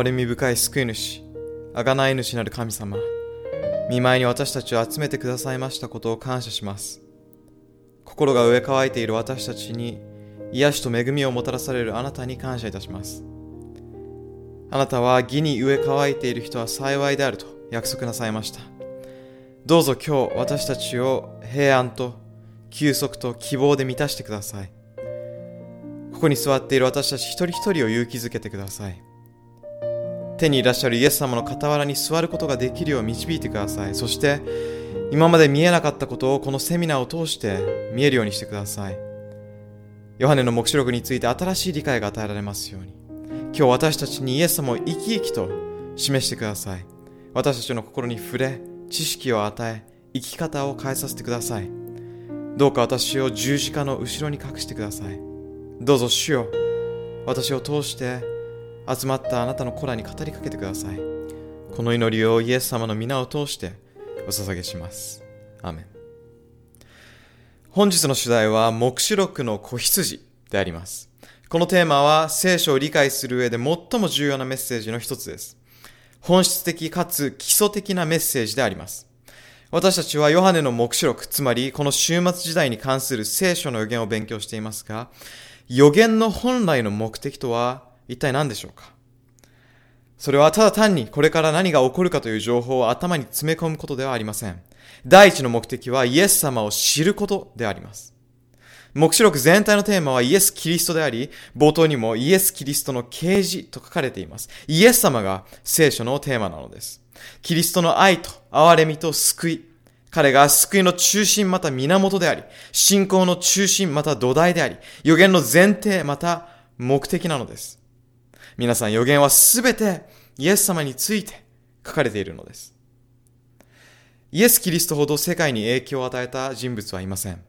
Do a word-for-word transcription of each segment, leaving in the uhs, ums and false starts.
憐れみ深い救い主、贖い主なる神様、御前に私たちを集めてくださいましたことを感謝します。心が飢え渇いている私たちに癒しと恵みをもたらされるあなたに感謝いたします。あなたは義に飢え渇いている人は幸いであると約束なさいました。どうぞ今日私たちを平安と休息と希望で満たしてください。ここに座っている私たち一人一人を勇気づけてください。天にいらっしゃるイエス様の傍らに座ることができるよう導いてください。そして今まで見えなかったことをこのセミナーを通して見えるようにしてください。ヨハネの黙示録について新しい理解が与えられますように、今日私たちにイエス様を生き生きと示してください。私たちの心に触れ、知識を与え、生き方を変えさせてください。どうか私を十字架の後ろに隠してください。どうぞ主よ、私を通して集まったあなたの子らに語りかけてください。この祈りをイエス様の皆を通してお捧げします。アーメン。本日の主題は黙示録の子羊であります。このテーマは聖書を理解する上で最も重要なメッセージの一つです。本質的かつ基礎的なメッセージであります。私たちはヨハネの黙示録、つまりこの終末時代に関する聖書の予言を勉強していますが、予言の本来の目的とは一体何でしょうか。それはただ単にこれから何が起こるかという情報を頭に詰め込むことではありません。第一の目的はイエス様を知ることであります。黙示録全体のテーマはイエス・キリストであり、冒頭にもイエス・キリストの啓示と書かれています。イエス様が聖書のテーマなのです。キリストの愛と憐れみと救い。彼が救いの中心また源であり、信仰の中心また土台であり、予言の前提また目的なのです。皆さん、予言はすべてイエス様について書かれているのです。イエス・キリストほど世界に影響を与えた人物はいません。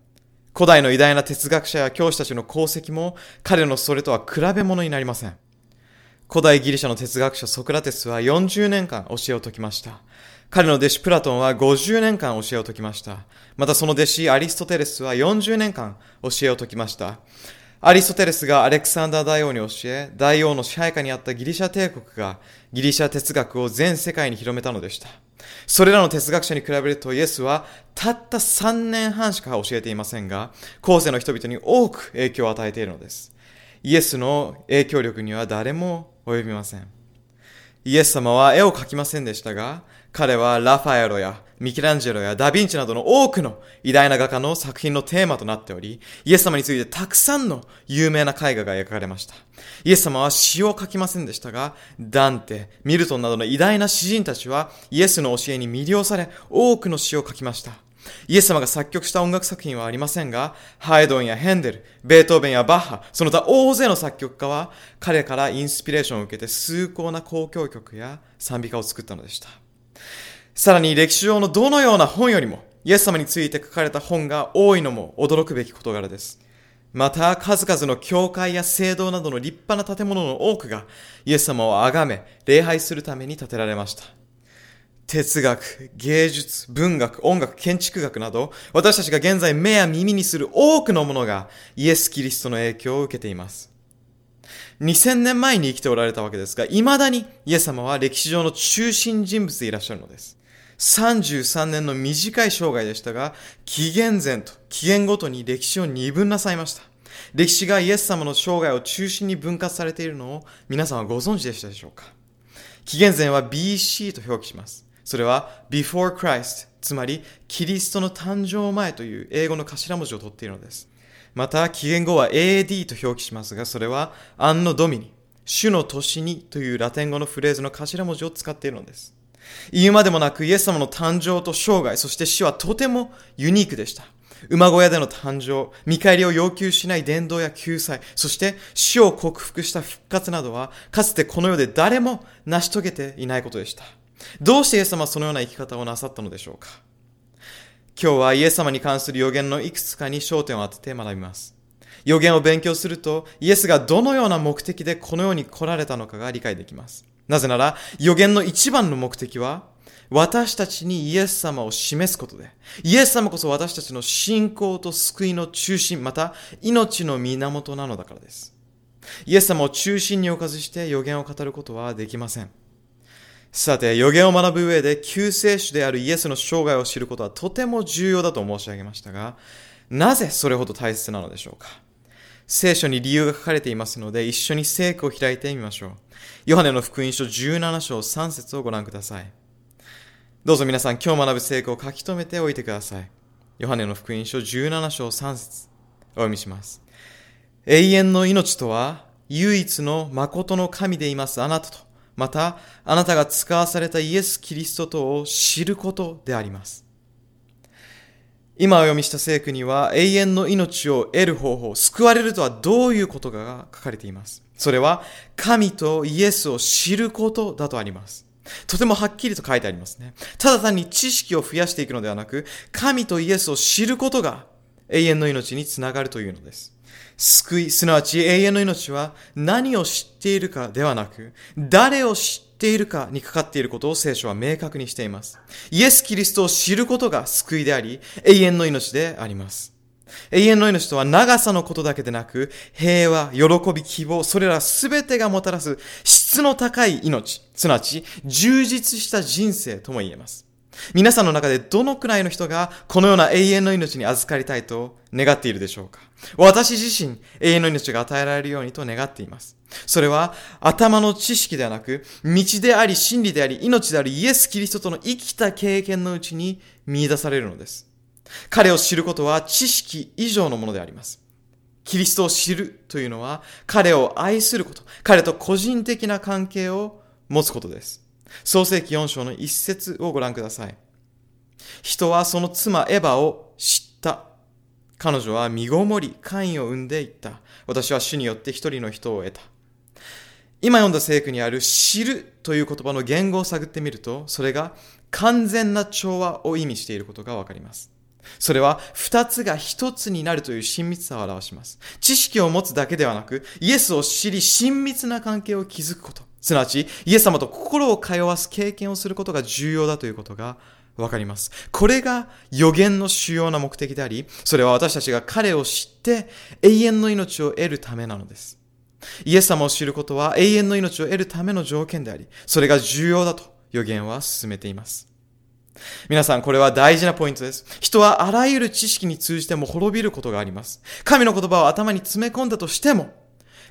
古代の偉大な哲学者や教師たちの功績も彼のそれとは比べ物になりません。古代ギリシャの哲学者ソクラテスはよんじゅうねんかん教えを説きました。彼の弟子プラトンはごじゅうねんかん教えを説きました。またその弟子アリストテレスはよんじゅうねんかん教えを説きました。アリストテレスがアレクサンダー大王に教え、大王の支配下にあったギリシャ帝国がギリシャ哲学を全世界に広めたのでした。それらの哲学者に比べるとイエスはたったさんねんはんしか教えていませんが、後世の人々に多く影響を与えているのです。イエスの影響力には誰も及びません。イエス様は絵を描きませんでしたが、彼はラファエロやミケランジェロやダヴィンチなどの多くの偉大な画家の作品のテーマとなっており、イエス様についてたくさんの有名な絵画が描かれました。イエス様は詩を描きませんでしたが、ダンテ、ミルトンなどの偉大な詩人たちはイエスの教えに魅了され、多くの詩を書きました。イエス様が作曲した音楽作品はありませんが、ハイドンやヘンデル、ベートーベンやバッハ、その他大勢の作曲家は彼からインスピレーションを受けて崇高な交響曲や賛美歌を作ったのでした。さらに歴史上のどのような本よりもイエス様について書かれた本が多いのも驚くべき事柄です。また数々の教会や聖堂などの立派な建物の多くがイエス様を崇め礼拝するために建てられました。哲学、芸術、文学、音楽、建築学など、私たちが現在目や耳にする多くのものがイエス・キリストの影響を受けています。にせんねんまえに生きておられたわけですが、未だにイエス様は歴史上の中心人物でいらっしゃるのです。さんじゅうさんねんの短い生涯でしたが、紀元前と紀元ごとに歴史を二分なさいました。歴史がイエス様の生涯を中心に分割されているのを皆さんはご存知でしたでしょうか。紀元前は ビーシー と表記します。それは Before Christ、 つまりキリストの誕生前という英語の頭文字を取っているのです。また紀元後は エーディー と表記しますが、それは Anno Domini、 主の年にというラテン語のフレーズの頭文字を使っているのです。言うまでもなくイエス様の誕生と生涯、そして死はとてもユニークでした。馬小屋での誕生、見返りを要求しない伝道や救済、そして死を克服した復活などはかつてこの世で誰も成し遂げていないことでした。どうしてイエス様はそのような生き方をなさったのでしょうか。今日はイエス様に関する予言のいくつかに焦点を当てて学びます。予言を勉強するとイエスがどのような目的でこの世に来られたのかが理解できます。なぜなら予言の一番の目的は私たちにイエス様を示すことで、イエス様こそ私たちの信仰と救いの中心また命の源なのだからです。イエス様を中心におかずして預言を語ることはできません。さて、預言を学ぶ上で救世主であるイエスの生涯を知ることはとても重要だと申し上げましたが、なぜそれほど大切なのでしょうか。聖書に理由が書かれていますので、一緒に聖句を開いてみましょう。ヨハネの福音書じゅうななしょうさんせつをご覧ください。どうぞ皆さん、今日学ぶ聖句を書き留めておいてください。ヨハネの福音書じゅうななしょうさんせつ、お読みします。永遠の命とは、唯一の誠の神でいますあなたと、またあなたが使わされたイエス・キリストとを知ることであります。今お読みした聖句には、永遠の命を得る方法、救われるとはどういうことかが書かれています。それは神とイエスを知ることだとあります。とてもはっきりと書いてありますね。ただ単に知識を増やしていくのではなく、神とイエスを知ることが永遠の命につながるというのです。救い、すなわち永遠の命は何を知っているかではなく、誰を知っているかにかかっていることを聖書は明確にしています。イエス・キリストを知ることが救いであり、永遠の命であります。永遠の命とは長さのことだけでなく、平和、喜び、希望、それらすべてがもたらす質の高い命、すなわち充実した人生とも言えます。皆さんの中でどのくらいの人がこのような永遠の命に預かりたいと願っているでしょうか。私自身、永遠の命が与えられるようにと願っています。それは頭の知識ではなく、道であり真理であり命であるイエス・キリストとの生きた経験のうちに見出されるのです。彼を知ることは知識以上のものであります。キリストを知るというのは、彼を愛すること、彼と個人的な関係を持つことです。創世記よんしょうのいっせつをご覧ください。人はその妻エバを知った。彼女は身ごもり、カインを産んでいった。私は主によって一人の人を得た。今読んだ聖句にある知るという言葉の言語を探ってみると、それが完全な調和を意味していることがわかります。それは二つが一つになるという親密さを表します。知識を持つだけではなく、イエスを知り親密な関係を築くこと。すなわち、イエス様と心を通わす経験をすることが重要だということがわかります。これが預言の主要な目的であり、それは私たちが彼を知って永遠の命を得るためなのです。イエス様を知ることは永遠の命を得るための条件であり、それが重要だと預言は進めています。皆さん、これは大事なポイントです。人はあらゆる知識に通じても滅びることがあります。神の言葉を頭に詰め込んだとしても、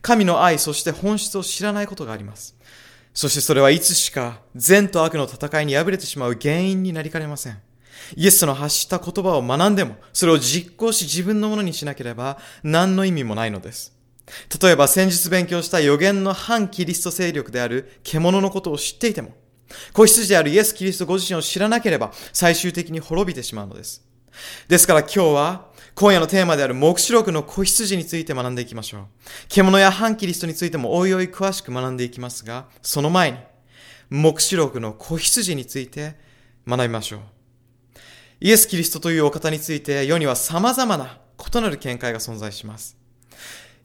神の愛、そして本質を知らないことがあります。そしてそれはいつしか善と悪の戦いに敗れてしまう原因になりかねません。イエスの発した言葉を学んでも、それを実行し自分のものにしなければ何の意味もないのです。例えば先日勉強した預言の反キリスト勢力である獣のことを知っていても、子羊であるイエス・キリストご自身を知らなければ最終的に滅びてしまうのです。ですから今日は今夜のテーマである黙示録の子羊について学んでいきましょう。獣や反キリストについてもおいおい詳しく学んでいきますが、その前に黙示録の子羊について学びましょう。イエス・キリストというお方について世には様々な異なる見解が存在します。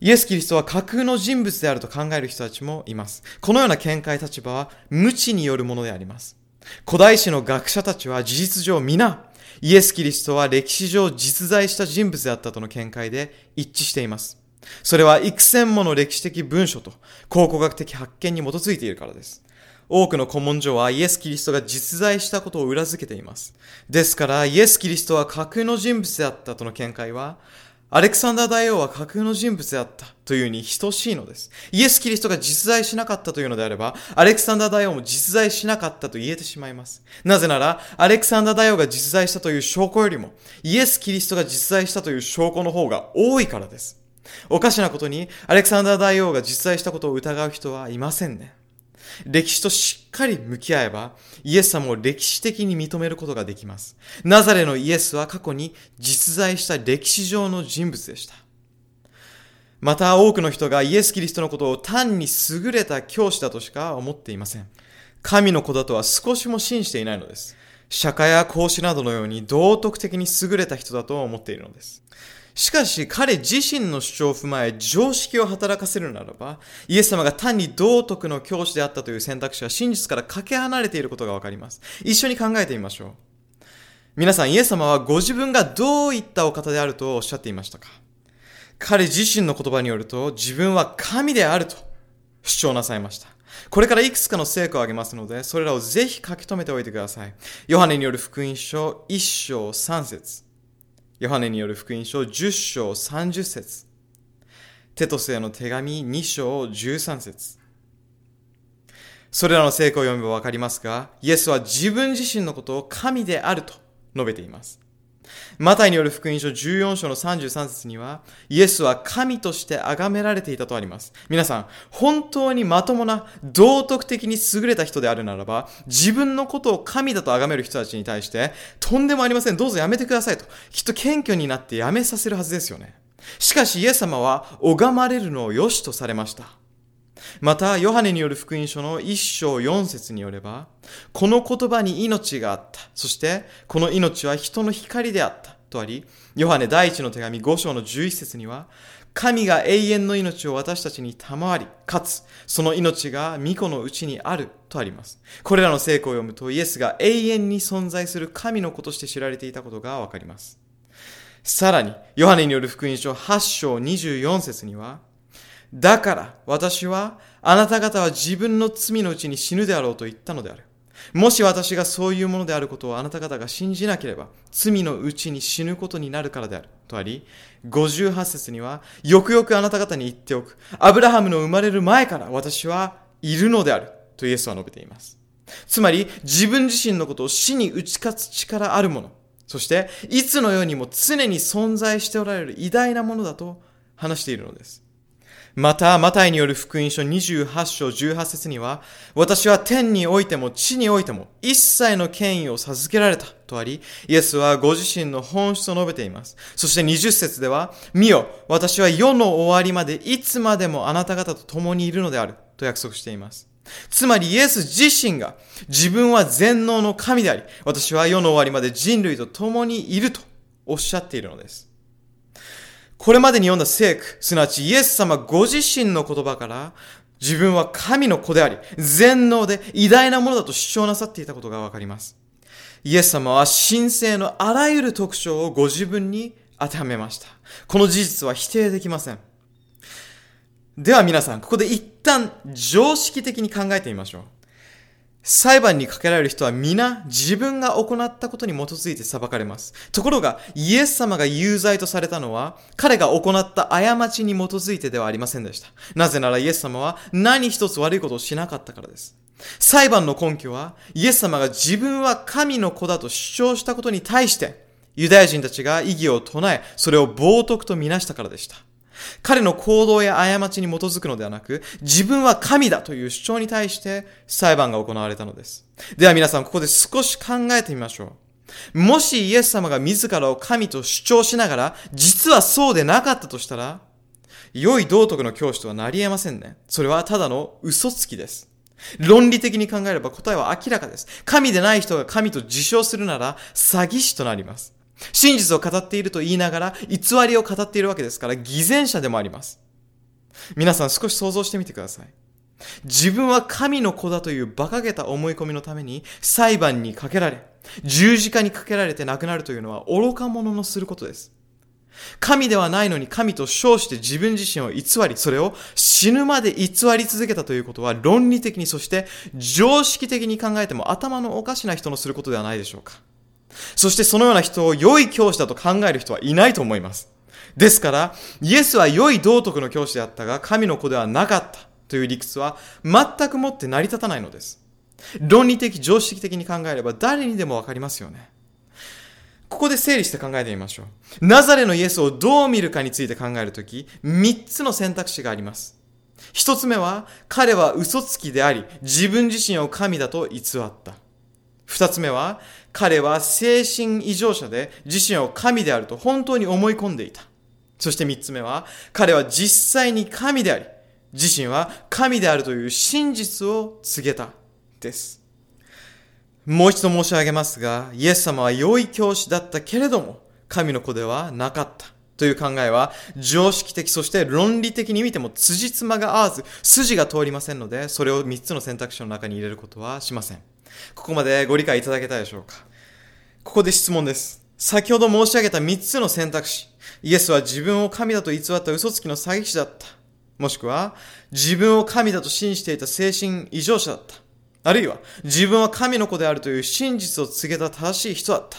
イエス・キリストは架空の人物であると考える人たちもいます。このような見解、立場は無知によるものであります。古代史の学者たちは事実上皆イエス・キリストは歴史上実在した人物であったとの見解で一致しています。それは幾千もの歴史的文書と考古学的発見に基づいているからです。多くの古文書はイエス・キリストが実在したことを裏付けています。ですからイエス・キリストは架空の人物であったとの見解は、アレクサンダー大王は架空の人物であったというに等しいのです。イエス・キリストが実在しなかったというのであれば、アレクサンダー大王も実在しなかったと言えてしまいます。なぜなら、アレクサンダー大王が実在したという証拠よりも、イエス・キリストが実在したという証拠の方が多いからです。おかしなことに、アレクサンダー大王が実在したことを疑う人はいませんね。歴史としっかり向き合えば、イエス様を歴史的に認めることができます。ナザレのイエスは過去に実在した歴史上の人物でした。また多くの人がイエス・キリストのことを単に優れた教師だとしか思っていません。神の子だとは少しも信じていないのです。釈迦や孔子などのように道徳的に優れた人だと思っているのです。しかし彼自身の主張を踏まえ常識を働かせるならば、イエス様が単に道徳の教師であったという選択肢は真実からかけ離れていることがわかります。一緒に考えてみましょう。皆さん、イエス様はご自分がどういったお方であるとおっしゃっていましたか。彼自身の言葉によると、自分は神であると主張なさいました。これからいくつかの聖句を挙げますので、それらをぜひ書き留めておいてください。ヨハネによる福音書いっ章さん節、ヨハネによる福音書じゅっ章さんじゅっ節、テトスへの手紙に章じゅうさん節。それらの聖句を読めばわかりますが、イエスは自分自身のことを神であると述べています。マタイによる福音書じゅうよん章のさんじゅうさん節には、イエスは神として崇められていたとあります。皆さん、本当にまともな道徳的に優れた人であるならば、自分のことを神だと崇める人たちに対して、とんでもありません、どうぞやめてくださいと、きっと謙虚になってやめさせるはずですよね。しかしイエス様は拝まれるのを良しとされました。またヨハネによる福音書のいっ章よん節によれば、この言葉に命があった、そしてこの命は人の光であったとあり、ヨハネ第一の手紙ご章のじゅういち節には、神が永遠の命を私たちに賜り、かつその命が御子のうちにあるとあります。これらの聖句を読むと、イエスが永遠に存在する神の子として知られていたことがわかります。さらにヨハネによる福音書はち章にじゅうよん節には、だから私はあなた方は自分の罪のうちに死ぬであろうと言ったのである。もし私がそういうものであることをあなた方が信じなければ、罪のうちに死ぬことになるからであるとあり、ごじゅうはち節には、よくよくあなた方に言っておく、アブラハムの生まれる前から私はいるのであるとイエスは述べています。つまり自分自身のことを死に打ち勝つ力あるもの、そしていつのようにも常に存在しておられる偉大なものだと話しているのです。またマタイによる福音書にじゅうはち章じゅうはち節には、私は天においても地においても一切の権威を授けられたとあり、イエスはご自身の本質を述べています。そしてにじゅう節では、見よ、私は世の終わりまでいつまでもあなた方と共にいるのであると約束しています。つまりイエス自身が、自分は全能の神であり、私は世の終わりまで人類と共にいるとおっしゃっているのです。これまでに読んだ聖句、すなわちイエス様ご自身の言葉から、自分は神の子であり全能で偉大なものだと主張なさっていたことがわかります。イエス様は神性のあらゆる特徴をご自分に当てはめました。この事実は否定できません。では皆さん、ここで一旦常識的に考えてみましょう。裁判にかけられる人は皆自分が行ったことに基づいて裁かれます。ところがイエス様が有罪とされたのは、彼が行った過ちに基づいてではありませんでした。なぜならイエス様は何一つ悪いことをしなかったからです。裁判の根拠は、イエス様が自分は神の子だと主張したことに対して、ユダヤ人たちが異議を唱え、それを冒涜とみなしたからでした。彼の行動や過ちに基づくのではなく、自分は神だという主張に対して裁判が行われたのです。では皆さん、ここで少し考えてみましょう。もしイエス様が自らを神と主張しながら、実はそうでなかったとしたら、良い道徳の教師とはなり得ませんね。それはただの嘘つきです。論理的に考えれば答えは明らかです。神でない人が神と自称するなら詐欺師となります。真実を語っていると言いながら偽りを語っているわけですから、偽善者でもあります。皆さん、少し想像してみてください。自分は神の子だという馬鹿げた思い込みのために裁判にかけられ、十字架にかけられて亡くなるというのは愚か者のすることです。神ではないのに神と称して自分自身を偽り、それを死ぬまで偽り続けたということは、論理的に、そして常識的に考えても頭のおかしな人のすることではないでしょうか。そしてそのような人を良い教師だと考える人はいないと思います。ですからイエスは良い道徳の教師であったが神の子ではなかったという理屈は全くもって成り立たないのです。論理的常識的に考えれば誰にでもわかりますよね。ここで整理して考えてみましょう。ナザレのイエスをどう見るかについて考えるとき、みっつの選択肢があります。ひとつめは、彼は嘘つきであり自分自身を神だと偽った。二つ目は、彼は精神異常者で自身を神であると本当に思い込んでいた。そして三つ目は、彼は実際に神であり、自身は神であるという真実を告げた、です。もう一度申し上げますが、イエス様は良い教師だったけれども、神の子ではなかったという考えは、常識的そして論理的に見ても辻褄が合わず、筋が通りませんので、それを三つの選択肢の中に入れることはしません。ここまでご理解いただけたでしょうか。ここで質問です。先ほど申し上げたみっつの選択肢、イエスは自分を神だと偽った嘘つきの詐欺師だった。もしくは、自分を神だと信じていた精神異常者だった。あるいは、自分は神の子であるという真実を告げた正しい人だった。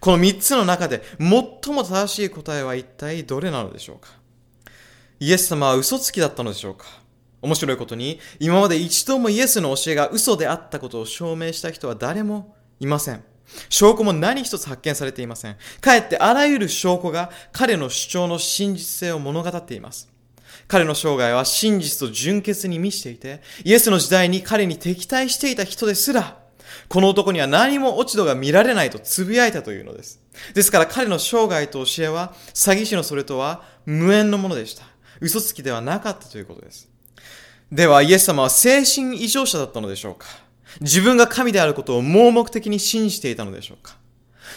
この三つの中で、最も正しい答えは一体どれなのでしょうか？イエス様は嘘つきだったのでしょうか？面白いことに、今まで一度もイエスの教えが嘘であったことを証明した人は誰もいません。証拠も何一つ発見されていません。かえってあらゆる証拠が彼の主張の真実性を物語っています。彼の生涯は真実と純潔に満ちていて、イエスの時代に彼に敵対していた人ですら、この男には何も落ち度が見られないと呟いたというのです。ですから彼の生涯と教えは、詐欺師のそれとは無縁のものでした。嘘つきではなかったということです。ではイエス様は精神異常者だったのでしょうか？自分が神であることを盲目的に信じていたのでしょうか？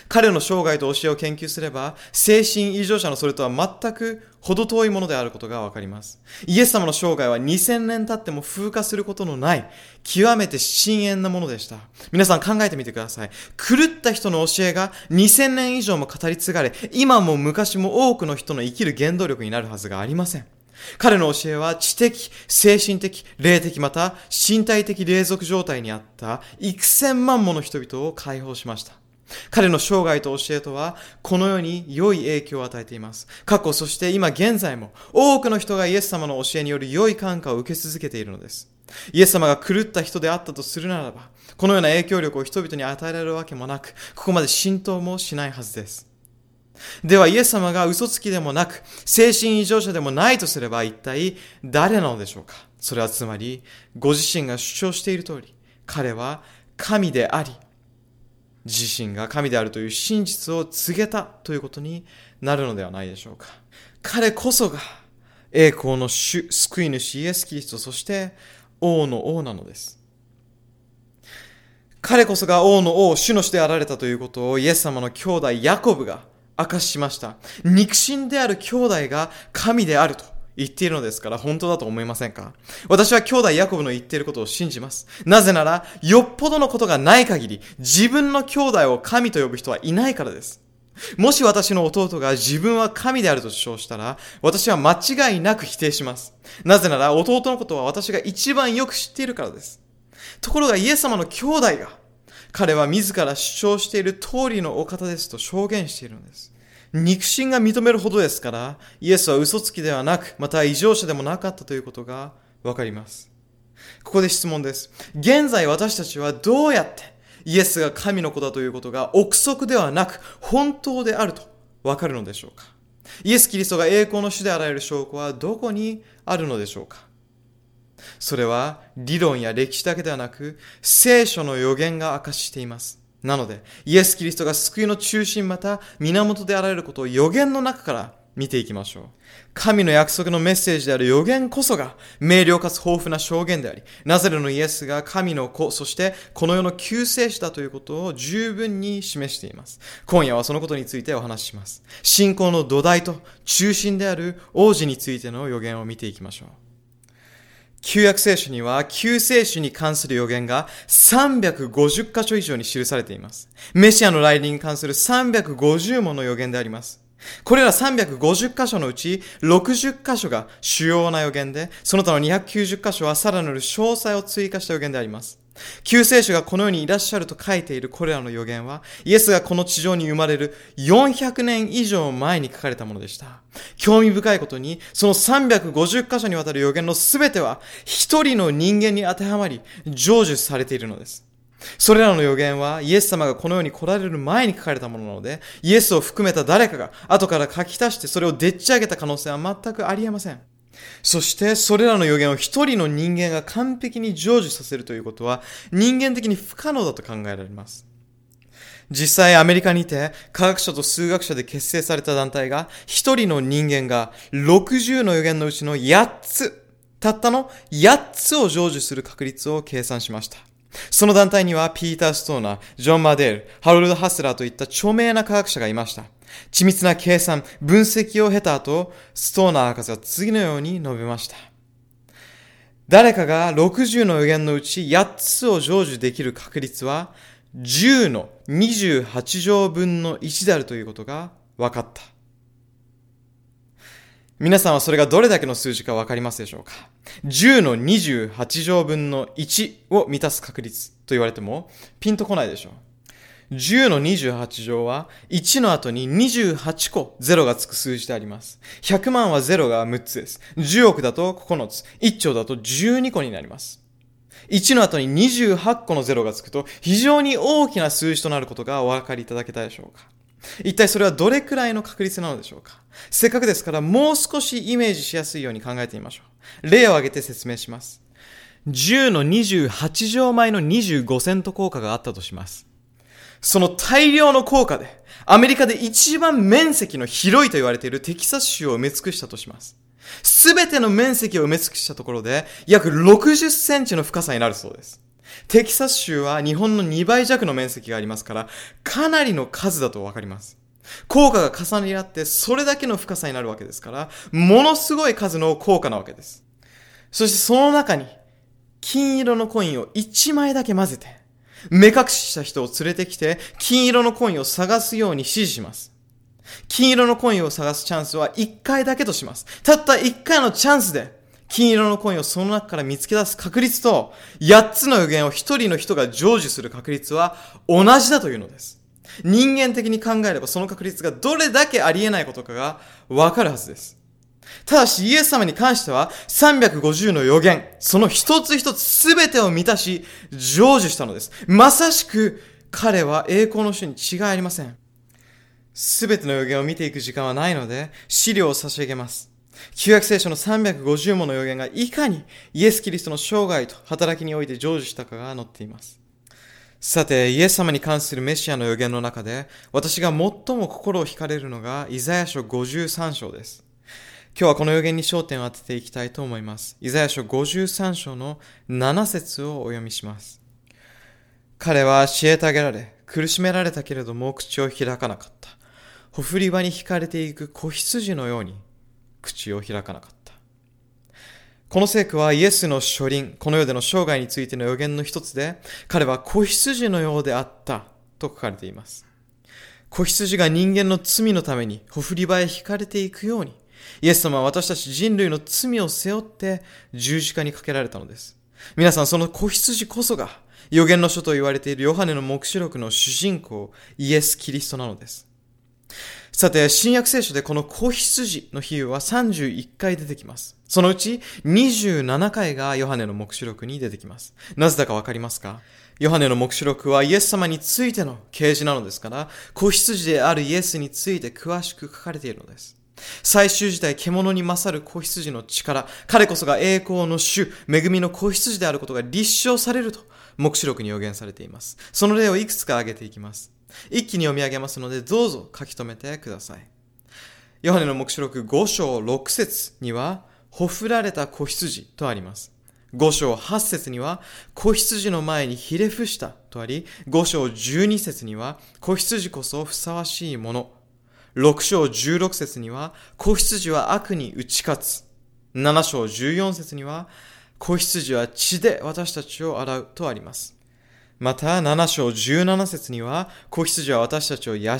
彼の生涯と教えを研究すれば、精神異常者のそれとは全く程遠いものであることがわかります。イエス様の生涯はにせんねん経っても風化することのない極めて深遠なものでした。皆さん考えてみてください。狂った人の教えがにせんねん以上も語り継がれ、今も昔も多くの人の生きる原動力になるはずがありません。彼の教えは知的、精神的、霊的、また身体的隷属状態にあった幾千万もの人々を解放しました。彼の生涯と教えとはこの世に良い影響を与えています。過去そして今現在も多くの人がイエス様の教えによる良い感化を受け続けているのです。イエス様が狂った人であったとするならば、このような影響力を人々に与えられるわけもなく、ここまで浸透もしないはずです。ではイエス様が嘘つきでもなく精神異常者でもないとすれば、一体誰なのでしょうか？それはつまり、ご自身が主張している通り、彼は神であり、自身が神であるという真実を告げたということになるのではないでしょうか。彼こそが栄光の主、救い主イエス・キリスト、そして王の王なのです。彼こそが王の王、主の主であられたということを、イエス様の兄弟ヤコブが明かしました。肉親である兄弟が神であると言っているのですから、本当だと思いませんか？私は兄弟ヤコブの言っていることを信じます。なぜなら、よっぽどのことがない限り自分の兄弟を神と呼ぶ人はいないからです。もし私の弟が自分は神であると主張したら、私は間違いなく否定します。なぜなら、弟のことは私が一番よく知っているからです。ところがイエス様の兄弟が、彼は自ら主張している通りのお方ですと証言しているのです。肉親が認めるほどですから、イエスは嘘つきではなく、また異常者でもなかったということがわかります。ここで質問です。現在私たちはどうやってイエスが神の子だということが憶測ではなく本当であるとわかるのでしょうか？イエス・キリストが栄光の主であられる証拠はどこにあるのでしょうか？それは理論や歴史だけではなく、聖書の予言が明かししています。なので、イエス・キリストが救いの中心、また源であられることを予言の中から見ていきましょう。神の約束のメッセージである予言こそが明瞭かつ豊富な証言であり、ナザレのイエスが神の子、そしてこの世の救世主だということを十分に示しています。今夜はそのことについてお話しします。信仰の土台と中心である王子についての予言を見ていきましょう。旧約聖書には救世主に関する予言がさんびゃくごじゅう箇所以上に記されています。メシアの来臨に関するさんびゃくごじゅうもの予言であります。これらさんびゃくごじゅう箇所のうちろくじゅう箇所が主要な予言で、その他のにひゃくきゅうじゅう箇所はさらなる詳細を追加した予言であります。救世主がこの世にいらっしゃると書いているこれらの予言は、イエスがこの地上に生まれるよんひゃくねん以上前に書かれたものでした。興味深いことに、そのさんびゃくごじゅう箇所にわたる予言のすべては一人の人間に当てはまり成就されているのです。それらの予言はイエス様がこの世に来られる前に書かれたものなので、イエスを含めた誰かが後から書き足してそれをでっち上げた可能性は全くありえません。そしてそれらの予言を一人の人間が完璧に成就させるということは人間的に不可能だと考えられます。実際アメリカにて科学者と数学者で結成された団体が、一人の人間がろくじゅうの予言のうちのやっつ、たったのやっつを成就する確率を計算しました。その団体にはピーター・ストーナー、ジョン・マデール、ハロルド・ハスラーといった著名な科学者がいました。緻密な計算、分析を経た後、ストーナー博士は次のように述べました。誰かがろくじゅうの予言のうちやっつを成就できる確率はじゅうのにじゅうはち乗分のいちであるということが分かった。皆さんはそれがどれだけの数字かわかりますでしょうか。じゅうのにじゅうはちじょうぶんのいちを満たす確率と言われてもピンとこないでしょう。じゅうのにじゅうはちじょうはいちの後ににじゅうはちこゼロがつく数字であります。ひゃくまんはゼロがむっつです。じゅうおくだとここのつ、いっちょうだとじゅうにこになります。いちの後ににじゅうはちこのゼロがつくと非常に大きな数字となることがお分かりいただけたでしょうか。一体それはどれくらいの確率なのでしょうか。せっかくですからもう少しイメージしやすいように考えてみましょう。例を挙げて説明します。じゅうのにじゅうはちじょうまえのにじゅうごセント硬貨があったとします。その大量の硬貨でアメリカで一番面積の広いと言われているテキサス州を埋め尽くしたとします。すべての面積を埋め尽くしたところで約ろくじゅっセンチの深さになるそうです。テキサス州は日本のにばいじゃくの面積がありますからかなりの数だとわかります。硬貨が重なり合ってそれだけの深さになるわけですからものすごい数の硬貨なわけです。そしてその中に金色のコインをいちまいだけ混ぜて目隠しした人を連れてきて金色のコインを探すように指示します。金色のコインを探すチャンスはいっかいだけとします。たったいっかいのチャンスで金色のコインをその中から見つけ出す確率とやっつの予言をひとりの人が成就する確率は同じだというのです。人間的に考えればその確率がどれだけありえないことかがわかるはずです。ただしイエス様に関してはさんびゃくごじゅうの予言その一つ一つすべてを満たし成就したのです。まさしく彼は栄光の主に違いありません。すべての予言を見ていく時間はないので資料を差し上げます。旧約聖書のさんびゃくごじゅうもの予言がいかにイエスキリストの生涯と働きにおいて成就したかが載っています。さてイエス様に関するメシアの予言の中で私が最も心を惹かれるのがイザヤ書ごじゅうさんしょうです。今日はこの予言に焦点を当てていきたいと思います。イザヤ書ごじゅうさんしょうのななせつをお読みします。彼は虐げられ苦しめられたけれども口を開かなかった。ほふり場に惹かれていく子羊のように口を開かなかった。この聖句はイエスの初臨、この世での生涯についての予言の一つで、彼は子羊のようであったと書かれています。子羊が人間の罪のためにほふり場へ惹かれていくように、イエス様は私たち人類の罪を背負って十字架にかけられたのです。皆さん、その子羊こそが予言の書と言われているヨハネの黙示録の主人公、イエス・キリストなのです。さて新約聖書でこの子羊の比喩はさんじゅういっかい出てきます。そのうちにじゅうななかいがヨハネの黙示録に出てきます。なぜだかわかりますか。ヨハネの黙示録はイエス様についての啓示なのですから子羊であるイエスについて詳しく書かれているのです。最終時代獣に勝る子羊の力、彼こそが栄光の主、恵みの子羊であることが立証されると黙示録に予言されています。その例をいくつか挙げていきます。一気に読み上げますのでどうぞ書き留めてください。ヨハネの黙示録ごしょうろくせつにはほふられた子羊とあります。ごしょうはっせつには子羊の前にひれ伏したとあり、ごしょうじゅうにせつには子羊こそふさわしいもの、ろくしょうじゅうろくせつには子羊は悪に打ち勝つ、ななしょうじゅうよんせつには子羊は血で私たちを洗うとあります。またななしょうじゅうななせつには子羊は私たちを養う、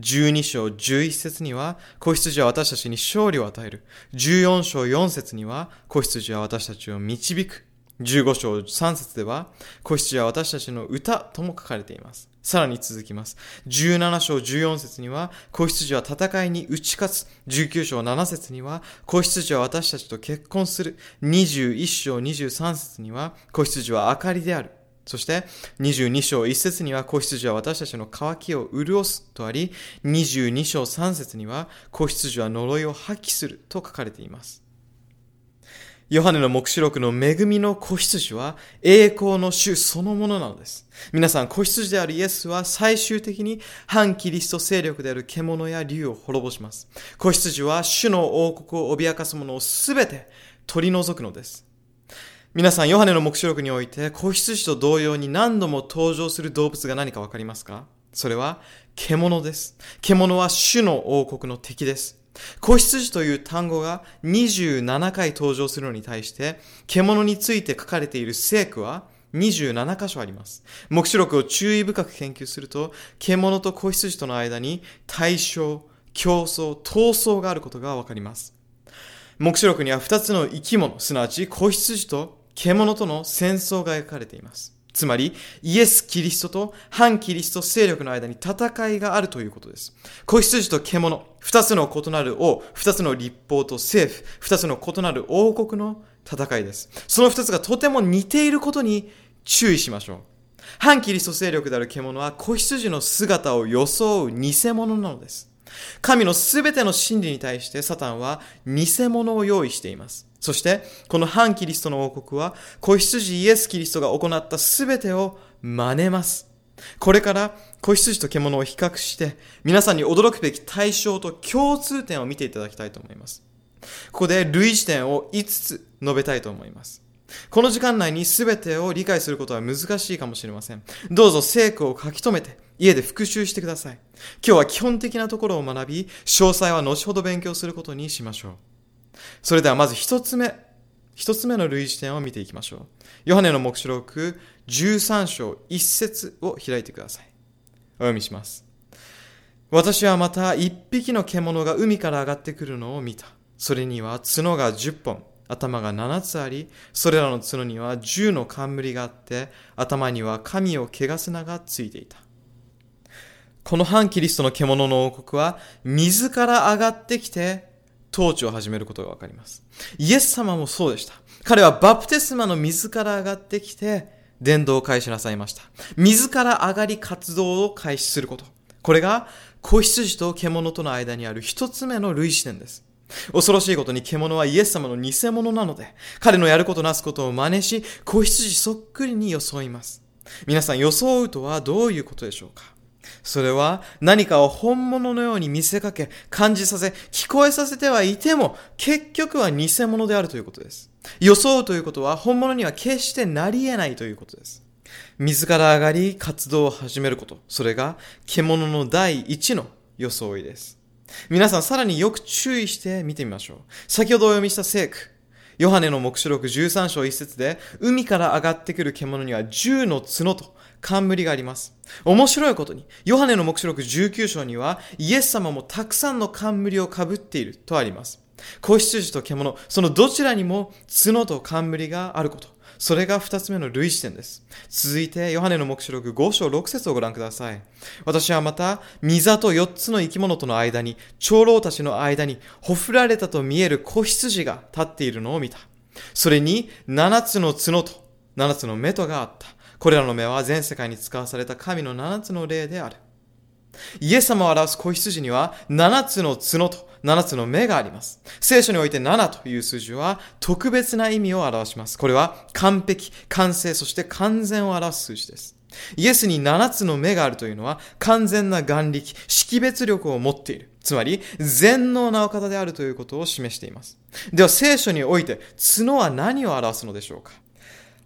じゅうにしょうじゅういっせつには子羊は私たちに勝利を与える、じゅうよんしょうよんせつには子羊は私たちを導く、じゅうごしょうさんせつでは子羊は私たちの歌とも書かれています。さらに続きます。じゅうななしょうじゅうよんせつには子羊は戦いに打ち勝つ、じゅうきゅうしょうななせつには子羊は私たちと結婚する、にじゅういっしょうにじゅうさんせつには子羊は明かりである、そしてにじゅうにしょういっせつには子羊は私たちの渇きを潤すとあり、にじゅうにしょうさんせつには子羊は呪いを破棄すると書かれています。ヨハネの黙示録の恵みの子羊は栄光の主そのものなのです。皆さん、子羊であるイエスは最終的に反キリスト勢力である獣や竜を滅ぼします。子羊は主の王国を脅かすものをすべて取り除くのです。皆さん、ヨハネの黙示録において子羊と同様に何度も登場する動物が何かわかりますか。それは獣です。獣は主の王国の敵です。子羊という単語がにじゅうななかい登場するのに対して獣について書かれている聖句はにじゅうななかしょあります。黙示録を注意深く研究すると獣と子羊との間に対象、競争、闘争があることがわかります。黙示録にはふたつの生き物、すなわち子羊と獣との戦争が描かれています。つまり、イエス・キリストと反キリスト勢力の間に戦いがあるということです。子羊と獣、二つの異なる王、二つの立法と政府、二つの異なる王国の戦いです。その二つがとても似ていることに注意しましょう。反キリスト勢力である獣は子羊の姿を装う偽物なのです。神のすべての真理に対してサタンは偽物を用意しています。そしてこの反キリストの王国は子羊イエス・キリストが行ったすべてを真似ます。これから子羊と獣を比較して皆さんに驚くべき対象と共通点を見ていただきたいと思います。ここで類似点をいつつ述べたいと思います。この時間内にすべてを理解することは難しいかもしれません。どうぞ聖句を書き留めて家で復習してください。今日は基本的なところを学び、詳細は後ほど勉強することにしましょう。それではまず一つ目、一つ目の類似点を見ていきましょう。ヨハネの黙示録じゅうさんしょういっせつを開いてください。お読みします。私はまた一匹の獣が海から上がってくるのを見た。それには角がじゅっぽん、頭がななつあり、それらの角にはじゅうの冠があって、頭には神を汚す名がついていた。この反キリストの獣の王国は水から上がってきて、統治を始めることがわかります。イエス様もそうでした。彼はバプテスマの水から上がってきて伝道を開始なさいました。水から上がり活動を開始すること。これが子羊と獣との間にある一つ目の類似点です。恐ろしいことに獣はイエス様の偽物なので、彼のやることなすことを真似し、子羊そっくりに装います。皆さん、装うとはどういうことでしょうか？それは何かを本物のように見せかけ、感じさせ、聞こえさせてはいても結局は偽物であるということです。装うということは本物には決してなり得ないということです。自ら上がり活動を始めること、それが獣の第一の装いです。皆さん、さらによく注意して見てみましょう。先ほどお読みした聖句、ヨハネの黙示録じゅうさんしょういっせつで、海から上がってくる獣には十の角と冠があります。面白いことにヨハネの黙示録じゅうきゅうしょうにはイエス様もたくさんの冠をかぶっているとあります。子羊と獣、そのどちらにも角と冠があること、それが二つ目の類似点です。続いてヨハネの黙示録ごしょうろくせつをご覧ください。私はまた御座と四つの生き物との間に、長老たちの間にほふられたと見える子羊が立っているのを見た。それに七つの角と七つの目とがあった。これらの目は全世界に使わされた神の七つの霊である。イエス様を表す子羊には七つの角と七つの目があります。聖書においてななという数字は特別な意味を表します。これは完璧、完成、そして完全を表す数字です。イエスに七つの目があるというのは完全な眼力、識別力を持っている。つまり全能なお方であるということを示しています。では聖書において角は何を表すのでしょうか？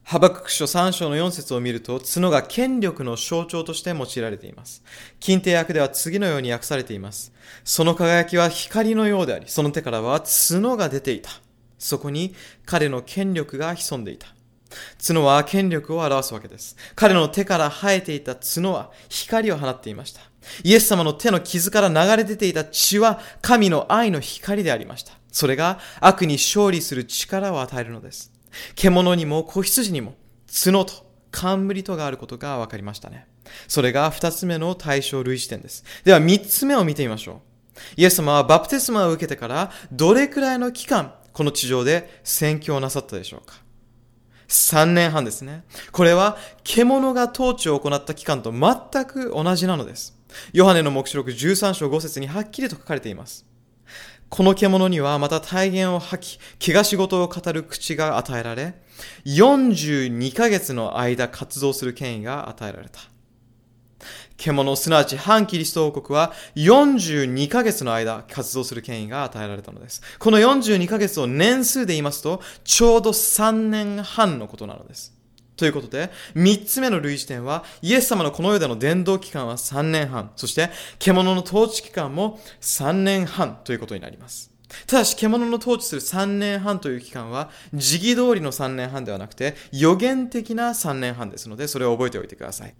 ハバクク書さんしょうのよんせつを見ると、角が権力の象徴として用いられています。近帝訳では次のように訳されています。その輝きは光のようであり、その手からは角が出ていた。そこに彼の権力が潜んでいた。角は権力を表すわけです。彼の手から生えていた角は光を放っていました。イエス様の手の傷から流れ出ていた血は神の愛の光でありました。それが悪に勝利する力を与えるのです。獣にも子羊にも角と冠とがあることが分かりましたね。それが二つ目の対象類似点です。では三つ目を見てみましょう。イエス様はバプテスマを受けてからどれくらいの期間、この地上で宣教をなさったでしょうか？さんねんはんですね。これは獣が統治を行った期間と全く同じなのです。ヨハネの黙示録じゅうさんしょうごせつにはっきりと書かれています。この獣にはまた体言を吐き、汚し事を語る口が与えられ、よんじゅうにかげつの間活動する権威が与えられた。獣、すなわち反キリスト王国はよんじゅうにかげつの間活動する権威が与えられたのです。このよんじゅうにかげつを年数で言いますと、ちょうどさんねんはんのことなのです。ということで、三つ目の類似点は、イエス様のこの世での伝道期間はさんねんはん、そして獣の統治期間もさんねんはんということになります。ただし、獣の統治するさんねんはんという期間は、時期通りのさんねんはんではなくて、予言的なさんねんはんですので、それを覚えておいてください。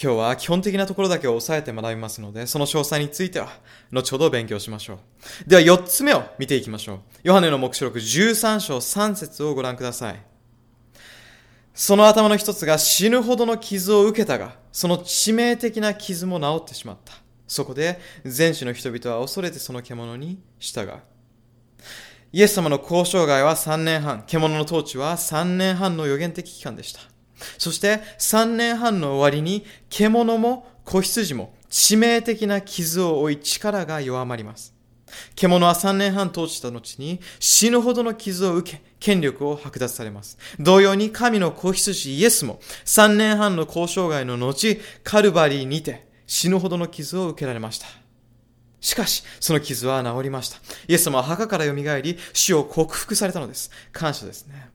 今日は基本的なところだけを押さえて学びますので、その詳細については後ほど勉強しましょう。ではよっつめを見ていきましょう。ヨハネの黙示録じゅうさんしょうさんせつをご覧ください。その頭の一つが死ぬほどの傷を受けたが、その致命的な傷も治ってしまった。そこで全地の人々は恐れてその獣に従う。イエス様の交渉外はさんねんはん、獣の統治はさんねんはんの予言的期間でした。そしてさんねんはんの終わりに獣も子羊も致命的な傷を負い力が弱まります。獣はさんねんはん統治した後に死ぬほどの傷を受け、権力を剥奪されます。同様に神の子羊イエスもさんねんはんの交渉外の後、カルバリーにて死ぬほどの傷を受けられました。しかし、その傷は治りました。イエス様は墓から蘇り、死を克服されたのです。感謝ですね。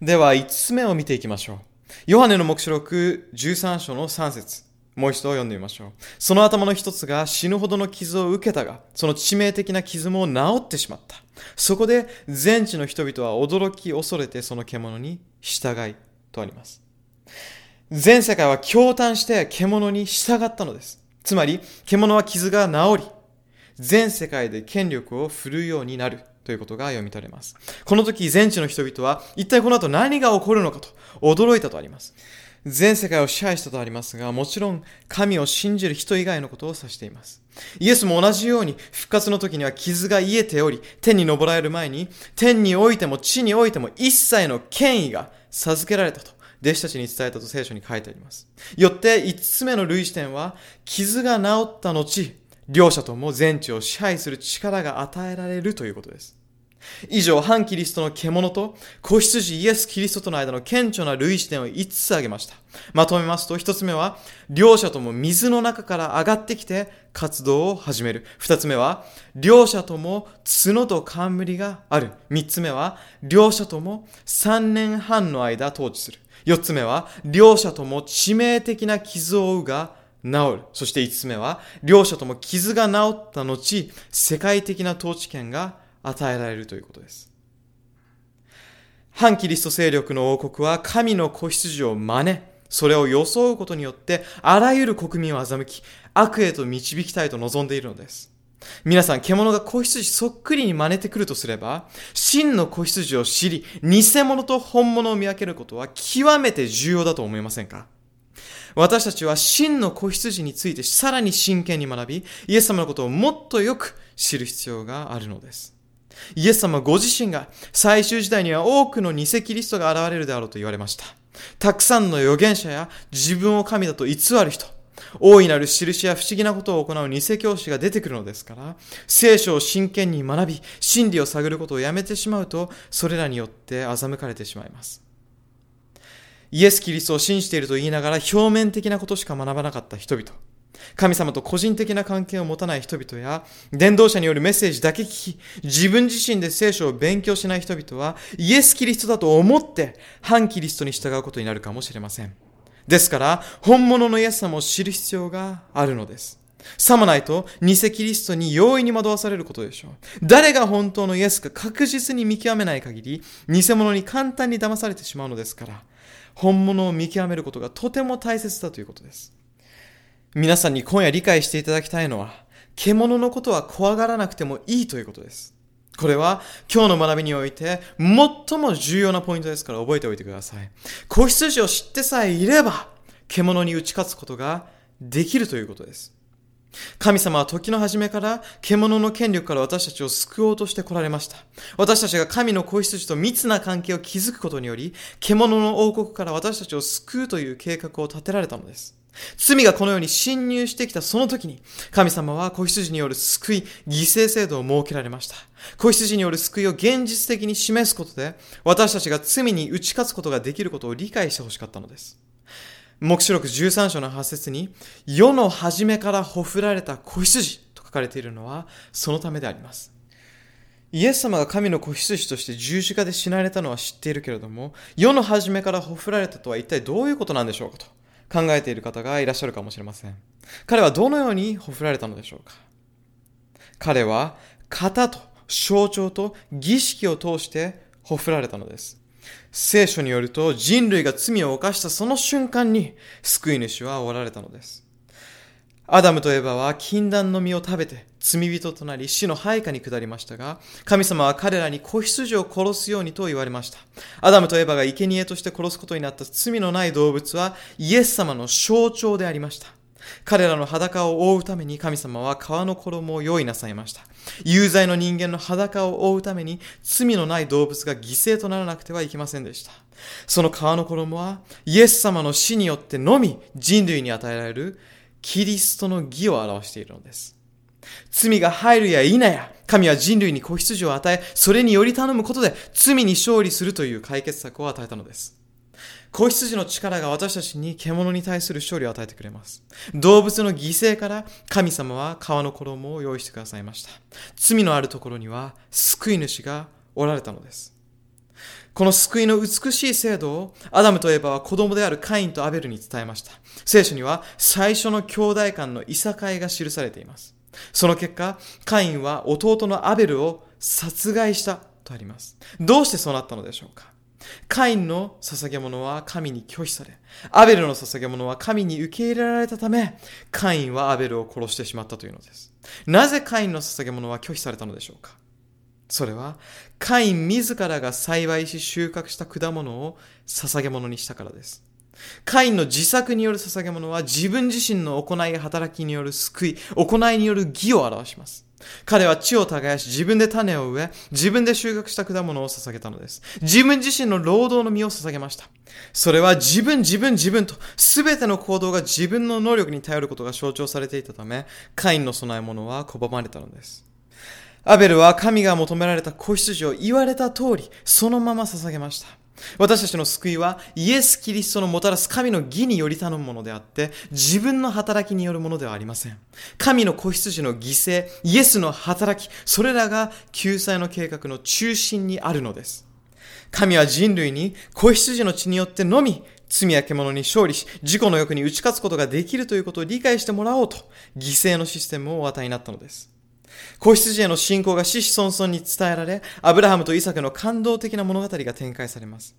では、いつつめを見ていきましょう。ヨハネの黙示録じゅうさんしょうのさんせつ。もう一度読んでみましょう。その頭の一つが死ぬほどの傷を受けたが、その致命的な傷も治ってしまった。そこで、全地の人々は驚き恐れてその獣に従いとあります。全世界は驚嘆して獣に従ったのです。つまり、獣は傷が治り、全世界で権力を振るうようになるということが読み取れます。この時、全地の人々は、一体この後何が起こるのかと驚いたとあります。全世界を支配したとありますが、もちろん神を信じる人以外のことを指しています。イエスも同じように、復活の時には傷が癒えており、天に昇られる前に、天においても地においても一切の権威が授けられたと。弟子たちに伝えたと聖書に書いてあります。よっていつつめの類似点は、傷が治った後、両者とも全地を支配する力が与えられるということです。以上、反キリストの獣と子羊イエス・キリストとの間の顕著な類似点をいつつ挙げました。まとめますと、ひとつめは、両者とも水の中から上がってきて活動を始める。ふたつめは、両者とも角と冠がある。みっつめは、両者ともさんねんはんの間統治する。よっつめは、両者とも致命的な傷を負うが治る。そしていつつめは、両者とも傷が治った後、世界的な統治権が与えられるということです。反キリスト勢力の王国は神の子羊を真似、それを装うことによってあらゆる国民を欺き、悪へと導きたいと望んでいるのです。皆さん、獣が子羊そっくりに真似てくるとすれば、真の子羊を知り、偽物と本物を見分けることは極めて重要だと思いませんか？私たちは真の子羊についてさらに真剣に学び、イエス様のことをもっとよく知る必要があるのです。イエス様ご自身が、最終時代には多くの偽キリストが現れるであろうと言われました。たくさんの預言者や自分を神だと偽る人、大いなる印や不思議なことを行う偽教師が出てくるのですから、聖書を真剣に学び、真理を探ることをやめてしまうと、それらによって欺かれてしまいます。イエス・キリストを信じていると言いながら、表面的なことしか学ばなかった人々、神様と個人的な関係を持たない人々や、伝道者によるメッセージだけ聞き、自分自身で聖書を勉強しない人々は、イエス・キリストだと思って、反キリストに従うことになるかもしれません。ですから、本物のイエス様を知る必要があるのです。さもないと、偽キリストに容易に惑わされることでしょう。誰が本当のイエスか確実に見極めない限り、偽物に簡単に騙されてしまうのですから、本物を見極めることがとても大切だということです。皆さんに今夜理解していただきたいのは、獣のことは怖がらなくてもいいということです。これは今日の学びにおいて最も重要なポイントですから覚えておいてください。子羊を知ってさえいれば獣に打ち勝つことができるということです。神様は時の初めから獣の権力から私たちを救おうとして来られました。私たちが神の子羊と密な関係を築くことにより、獣の王国から私たちを救うという計画を立てられたのです。罪がこの世に侵入してきたその時に、神様は子羊による救い、犠牲制度を設けられました。子羊による救いを現実的に示すことで、私たちが罪に打ち勝つことができることを理解してほしかったのです。黙示録じゅうさんしょうのはっせつに、世の初めからほふられた子羊と書かれているのは、そのためであります。イエス様が神の子羊として十字架で死なれたのは知っているけれども、世の初めからほふられたとは一体どういうことなんでしょうかと考えている方がいらっしゃるかもしれません。彼はどのようにほふられたのでしょうか。彼は型と象徴と儀式を通してほふられたのです。聖書によると、人類が罪を犯したその瞬間に救い主はおられたのです。アダムとエバは禁断の実を食べて罪人となり、死の配下に下りましたが、神様は彼らに子羊を殺すようにと言われました。アダムとエバが生贄として殺すことになった罪のない動物はイエス様の象徴でありました。彼らの裸を覆うために神様は皮の衣を用意なさいました。有罪の人間の裸を覆うために罪のない動物が犠牲とならなくてはいけませんでした。その皮の衣はイエス様の死によってのみ人類に与えられるキリストの義を表しているのです。罪が入るや否や、神は人類に子羊を与え、それにより頼むことで罪に勝利するという解決策を与えたのです。子羊の力が私たちに獣に対する勝利を与えてくれます。動物の犠牲から神様は皮の衣を用意してくださいました。罪のあるところには救い主がおられたのです。この救いの美しい制度をアダムとエバは子供であるカインとアベルに伝えました。聖書には最初の兄弟間のいさかいが記されています。その結果、カインは弟のアベルを殺害したとあります。どうしてそうなったのでしょうか。カインの捧げ物は神に拒否され、アベルの捧げ物は神に受け入れられたため、カインはアベルを殺してしまったというのです。なぜカインの捧げ物は拒否されたのでしょうか。それはカイン自らが栽培し収穫した果物を捧げ物にしたからです。カインの自作による捧げ物は自分自身の行いや働きによる救い、行いによる義を表します。彼は地を耕し、自分で種を植え、自分で収穫した果物を捧げたのです。自分自身の労働の実を捧げました。それは自分自分自分と、すべての行動が自分の能力に頼ることが象徴されていたため、カインの供え物は拒まれたのです。アベルは神が求められた子羊を言われた通りそのまま捧げました。私たちの救いはイエス・キリストのもたらす神の義により頼むものであって、自分の働きによるものではありません。神の子羊の犠牲、イエスの働き、それらが救済の計画の中心にあるのです。神は人類に子羊の血によってのみ罪や獣に勝利し、自己の欲に打ち勝つことができるということを理解してもらおうと、犠牲のシステムをお与えになったのです。子羊への信仰が子子孫々に伝えられ、アブラハムとイサクの感動的な物語が展開されます。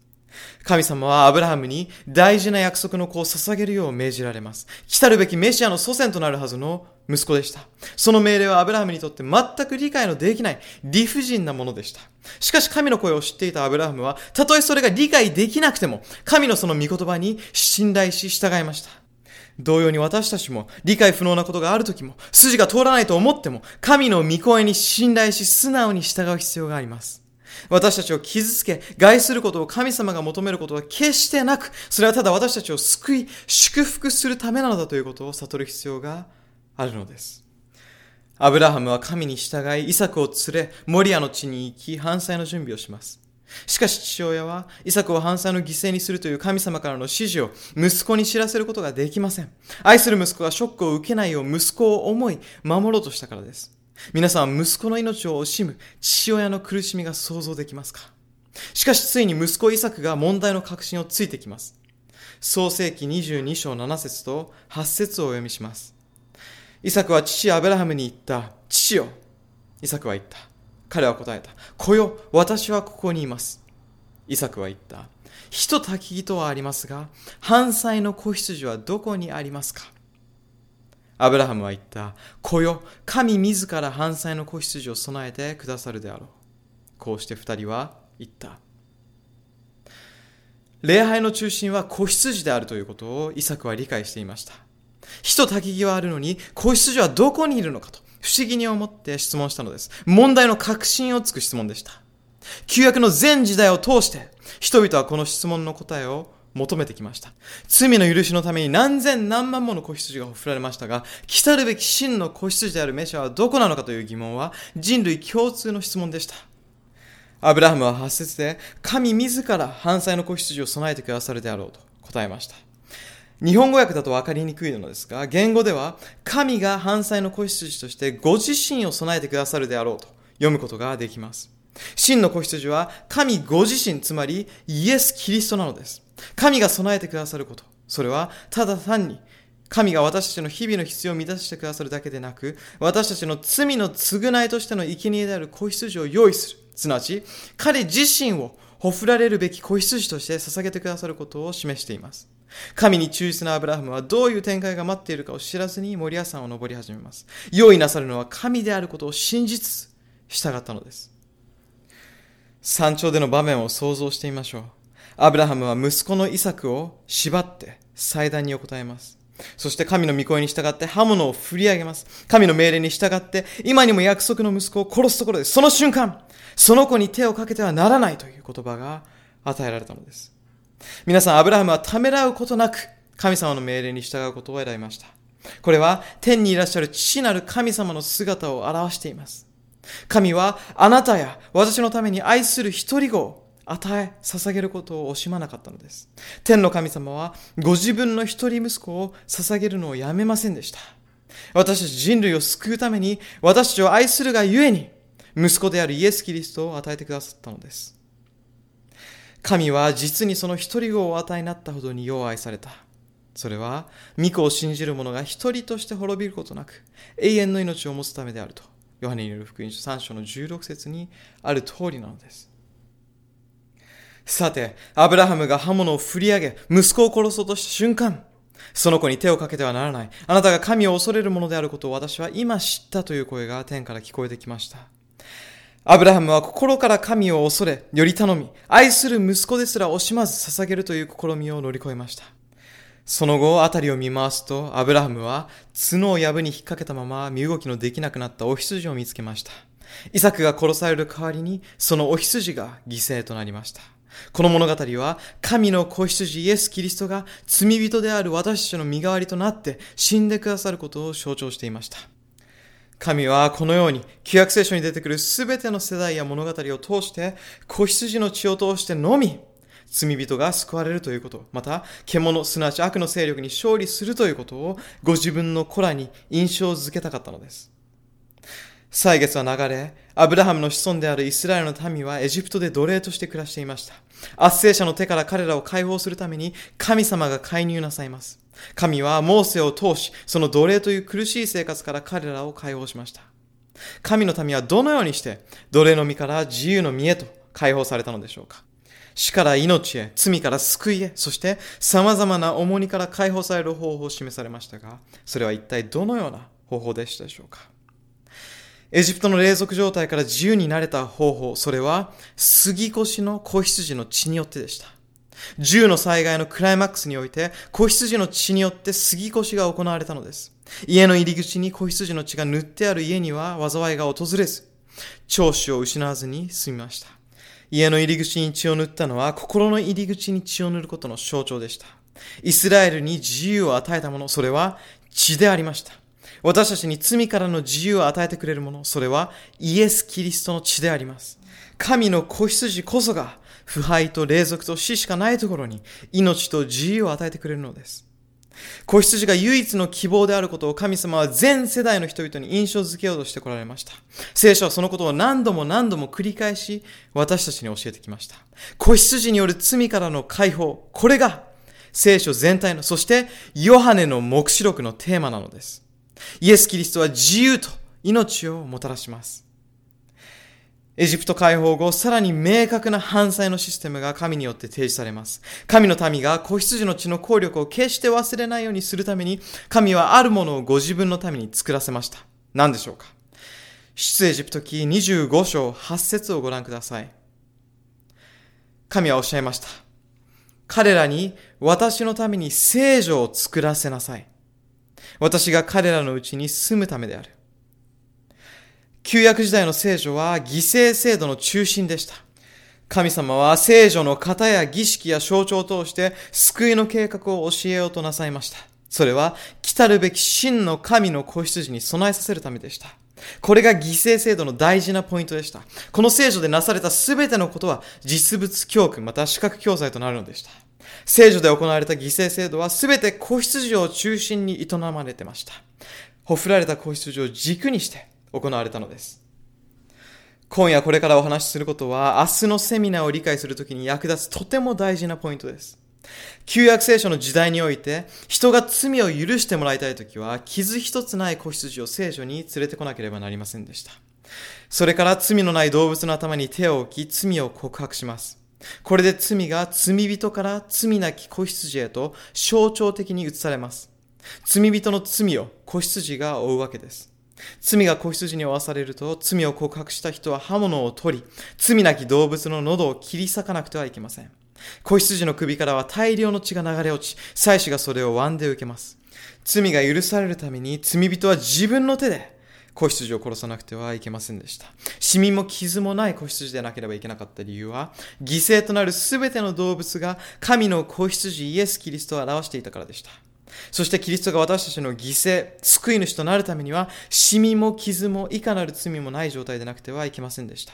神様はアブラハムに大事な約束の子を捧げるよう命じられます。来たるべきメシアの祖先となるはずの息子でした。その命令はアブラハムにとって全く理解のできない理不尽なものでした。しかし神の声を知っていたアブラハムは、たとえそれが理解できなくても神のその御言葉に信頼し従いました。同様に私たちも、理解不能なことがあるときも、筋が通らないと思っても、神の御声に信頼し素直に従う必要があります。私たちを傷つけ害することを神様が求めることは決してなく、それはただ私たちを救い祝福するためなのだということを悟る必要があるのです。アブラハムは神に従い、イサクを連れモリアの地に行き、燔祭の準備をします。しかし父親はイサクを犯罪の犠牲にするという神様からの指示を息子に知らせることができません。愛する息子がショックを受けないよう息子を思い守ろうとしたからです。皆さんは息子の命を惜しむ父親の苦しみが想像できますか。しかしついに息子イサクが問題の核心をついてきます。創世記にじゅうに章なな節とはち節をお読みします。イサクは父アブラハムに言った。父よ。イサクは言った。彼は答えた。子よ、私はここにいます。イサクは言った。火と焚き木とはありますが、燔祭の子羊はどこにありますか。アブラハムは言った。子よ、神自ら燔祭の子羊を備えてくださるであろう。こうして二人は言った。礼拝の中心は子羊であるということをイサクは理解していました。火と焚き木はあるのに子羊はどこにいるのかと不思議に思って質問したのです。問題の核心をつく質問でした。旧約の全時代を通して人々はこの質問の答えを求めてきました。罪の許しのために何千何万もの子羊がほふられましたが、来たるべき真の子羊であるメシアはどこなのかという疑問は人類共通の質問でした。アブラハムははち節で、神自ら燔祭の子羊を備えてくださるであろうと答えました。日本語訳だと分かりにくいのですが、言語では神が燔祭の子羊としてご自身を備えてくださるであろうと読むことができます。真の子羊は神ご自身、つまりイエス・キリストなのです。神が備えてくださること、それはただ単に神が私たちの日々の必要を満たしてくださるだけでなく、私たちの罪の償いとしての生贄である子羊を用意する、すなわち彼自身をほふられるべき子羊として捧げてくださることを示しています。神に忠実なアブラハムはどういう展開が待っているかを知らずにモリア山を登り始めます。用意なさるのは神であることを信じつつ従ったのです。山頂での場面を想像してみましょう。アブラハムは息子のイサクを縛って祭壇に横たえます。そして神の御声に従って刃物を振り上げます。神の命令に従って今にも約束の息子を殺すところです。その瞬間、その子に手をかけてはならないという言葉が与えられたのです。皆さん、アブラハムはためらうことなく神様の命令に従うことを選びました。これは天にいらっしゃる父なる神様の姿を表しています。神はあなたや私のために愛する一人子を与え捧げることを惜しまなかったのです。天の神様はご自分の一人息子を捧げるのをやめませんでした。私たち人類を救うために、私たちを愛するがゆえに息子であるイエス・キリストを与えてくださったのです。神は実にその一人子をお与えになったほどによう愛された。それは御子を信じる者が一人として滅びることなく永遠の命を持つためであると、ヨハネによる福音書さん章のじゅうろく節にある通りなのです。さて、アブラハムが刃物を振り上げ息子を殺そうとした瞬間、その子に手をかけてはならない、あなたが神を恐れるものであることを私は今知ったという声が天から聞こえてきました。アブラハムは心から神を恐れ、より頼み、愛する息子ですら惜しまず捧げるという試みを乗り越えました。その後、辺りを見回すと、アブラハムは角を藪に引っ掛けたまま身動きのできなくなったお羊を見つけました。イサクが殺される代わりに、そのお羊が犠牲となりました。この物語は、神の子羊イエス・キリストが罪人である私たちの身代わりとなって死んでくださることを象徴していました。神はこのように旧約聖書に出てくるすべての世代や物語を通して、子羊の血を通してのみ罪人が救われるということ、また獣すなわち悪の勢力に勝利するということをご自分の子らに印象づけたかったのです。歳月は流れ、アブラハムの子孫であるイスラエルの民はエジプトで奴隷として暮らしていました。圧政者の手から彼らを解放するために神様が介入なさいます。神はモーセを通し、その奴隷という苦しい生活から彼らを解放しました。神の民はどのようにして奴隷の身から自由の身へと解放されたのでしょうか。死から命へ、罪から救いへ、そして様々な重荷から解放される方法を示されましたが、それは一体どのような方法でしたでしょうか。エジプトの隷属状態から自由になれた方法、それは杉越の子羊の血によってでした。じゅうの災害のクライマックスにおいて、子羊の血によって杉越が行われたのです。家の入り口に子羊の血が塗ってある家には災いが訪れず、長子を失わずに済みました。家の入り口に血を塗ったのは、心の入り口に血を塗ることの象徴でした。イスラエルに自由を与えたもの、それは血でありました。私たちに罪からの自由を与えてくれるもの、それはイエス・キリストの血であります。神の子羊こそが腐敗と隷属と死しかないところに命と自由を与えてくれるのです。子羊が唯一の希望であることを神様は全世代の人々に印象づけようとしてこられました。聖書はそのことを何度も何度も繰り返し私たちに教えてきました。子羊による罪からの解放、これが聖書全体の、そしてヨハネの黙示録のテーマなのです。イエス・キリストは自由と命をもたらします。エジプト解放後、さらに明確な犯罪のシステムが神によって提示されます。神の民が子羊の血の効力を決して忘れないようにするために、神はあるものをご自分のために作らせました。何でしょうか。出エジプト記にじゅうご章はち節をご覧ください。神はおっしゃいました。彼らに私のために聖女を作らせなさい。私が彼らのうちに住むためである。旧約時代の聖女は犠牲制度の中心でした。神様は聖女の型や儀式や象徴を通して救いの計画を教えようとなさいました。それは来るべき真の神の子羊に備えさせるためでした。これが犠牲制度の大事なポイントでした。この聖女でなされたすべてのことは実物教訓また視覚教材となるのでした。聖女で行われた犠牲制度はすべて子羊を中心に営まれてました。ほふられた子羊を軸にして行われたのです。今夜これからお話しすることは、明日のセミナーを理解するときに役立つとても大事なポイントです。旧約聖書の時代において、人が罪を許してもらいたいときは傷一つない子羊を聖書に連れてこなければなりませんでした。それから罪のない動物の頭に手を置き、罪を告白します。これで罪が罪人から罪なき子羊へと象徴的に移されます。罪人の罪を子羊が負うわけです。罪が子羊に負わされると、罪を告白した人は刃物を取り、罪なき動物の喉を切り裂かなくてはいけません。子羊の首からは大量の血が流れ落ち、祭司がそれを椀で受けます。罪が許されるために、罪人は自分の手で子羊を殺さなくてはいけませんでした。シミも傷もない子羊でなければいけなかった理由は、犠牲となるすべての動物が神の子羊イエス・キリストを表していたからでした。そしてキリストが私たちの犠牲、救い主となるためには、シミも傷もいかなる罪もない状態でなくてはいけませんでした。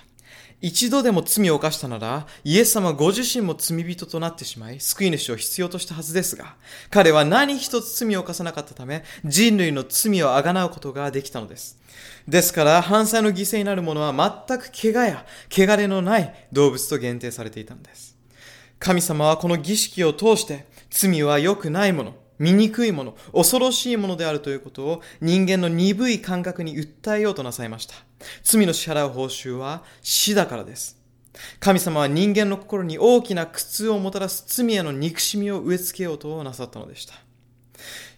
一度でも罪を犯したなら、イエス様ご自身も罪人となってしまい、救い主を必要としたはずですが、彼は何一つ罪を犯さなかったため、人類の罪をあがなうことができたのです。ですから、犯罪の犠牲になるものは全く怪我や汚れのない動物と限定されていたのです。神様はこの儀式を通して、罪は良くないもの、醜いもの、恐ろしいものであるということを人間の鈍い感覚に訴えようとなさいました。罪の支払う報酬は死だからです。神様は人間の心に大きな苦痛をもたらす罪への憎しみを植え付けようとなさったのでした。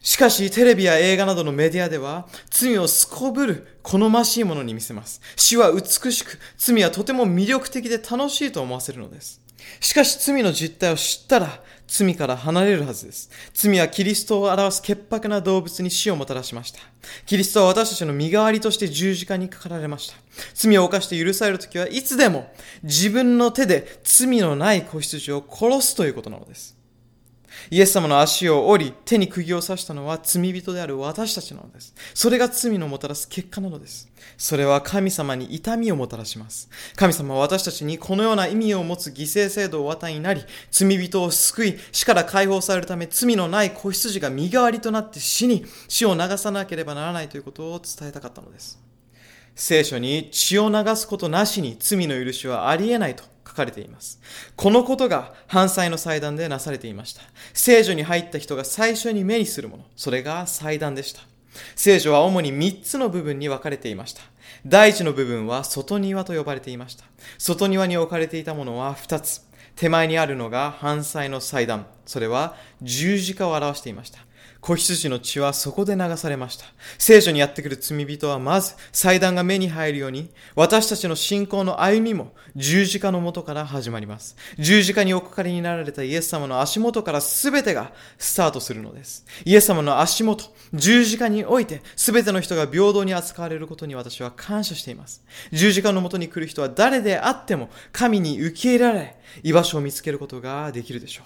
しかしテレビや映画などのメディアでは罪をすこぶる好ましいものに見せます。死は美しく、罪はとても魅力的で楽しいと思わせるのです。しかし罪の実態を知ったら罪から離れるはずです。罪はキリストを表す潔白な動物に死をもたらしました。キリストは私たちの身代わりとして十字架にかかられました。罪を犯して許されるときはいつでも自分の手で罪のない子羊を殺すということなのです。イエス様の足を折り手に釘を刺したのは罪人である私たちなのです。それが罪のもたらす結果なのです。それは神様に痛みをもたらします。神様は私たちにこのような意味を持つ犠牲制度をお与えになり、罪人を救い、死から解放されるため罪のない子羊が身代わりとなって死に死を流さなければならないということを伝えたかったのです。聖書に血を流すことなしに罪の許しはありえないと書かれています。このことが犯罪の祭壇でなされていました。聖所に入った人が最初に目にするもの、それが祭壇でした。聖所は主にみっつの部分に分かれていました。第一の部分は外庭と呼ばれていました。外庭に置かれていたものはふたつ。手前にあるのが犯罪の祭壇、それは十字架を表していました。子羊の血はそこで流されました。聖書にやってくる罪人はまず祭壇が目に入るように、私たちの信仰の歩みも十字架の元から始まります。十字架におかかりになられたイエス様の足元から全てがスタートするのです。イエス様の足元、十字架において全ての人が平等に扱われることに私は感謝しています。十字架の元に来る人は誰であっても神に受け入れられ、居場所を見つけることができるでしょう。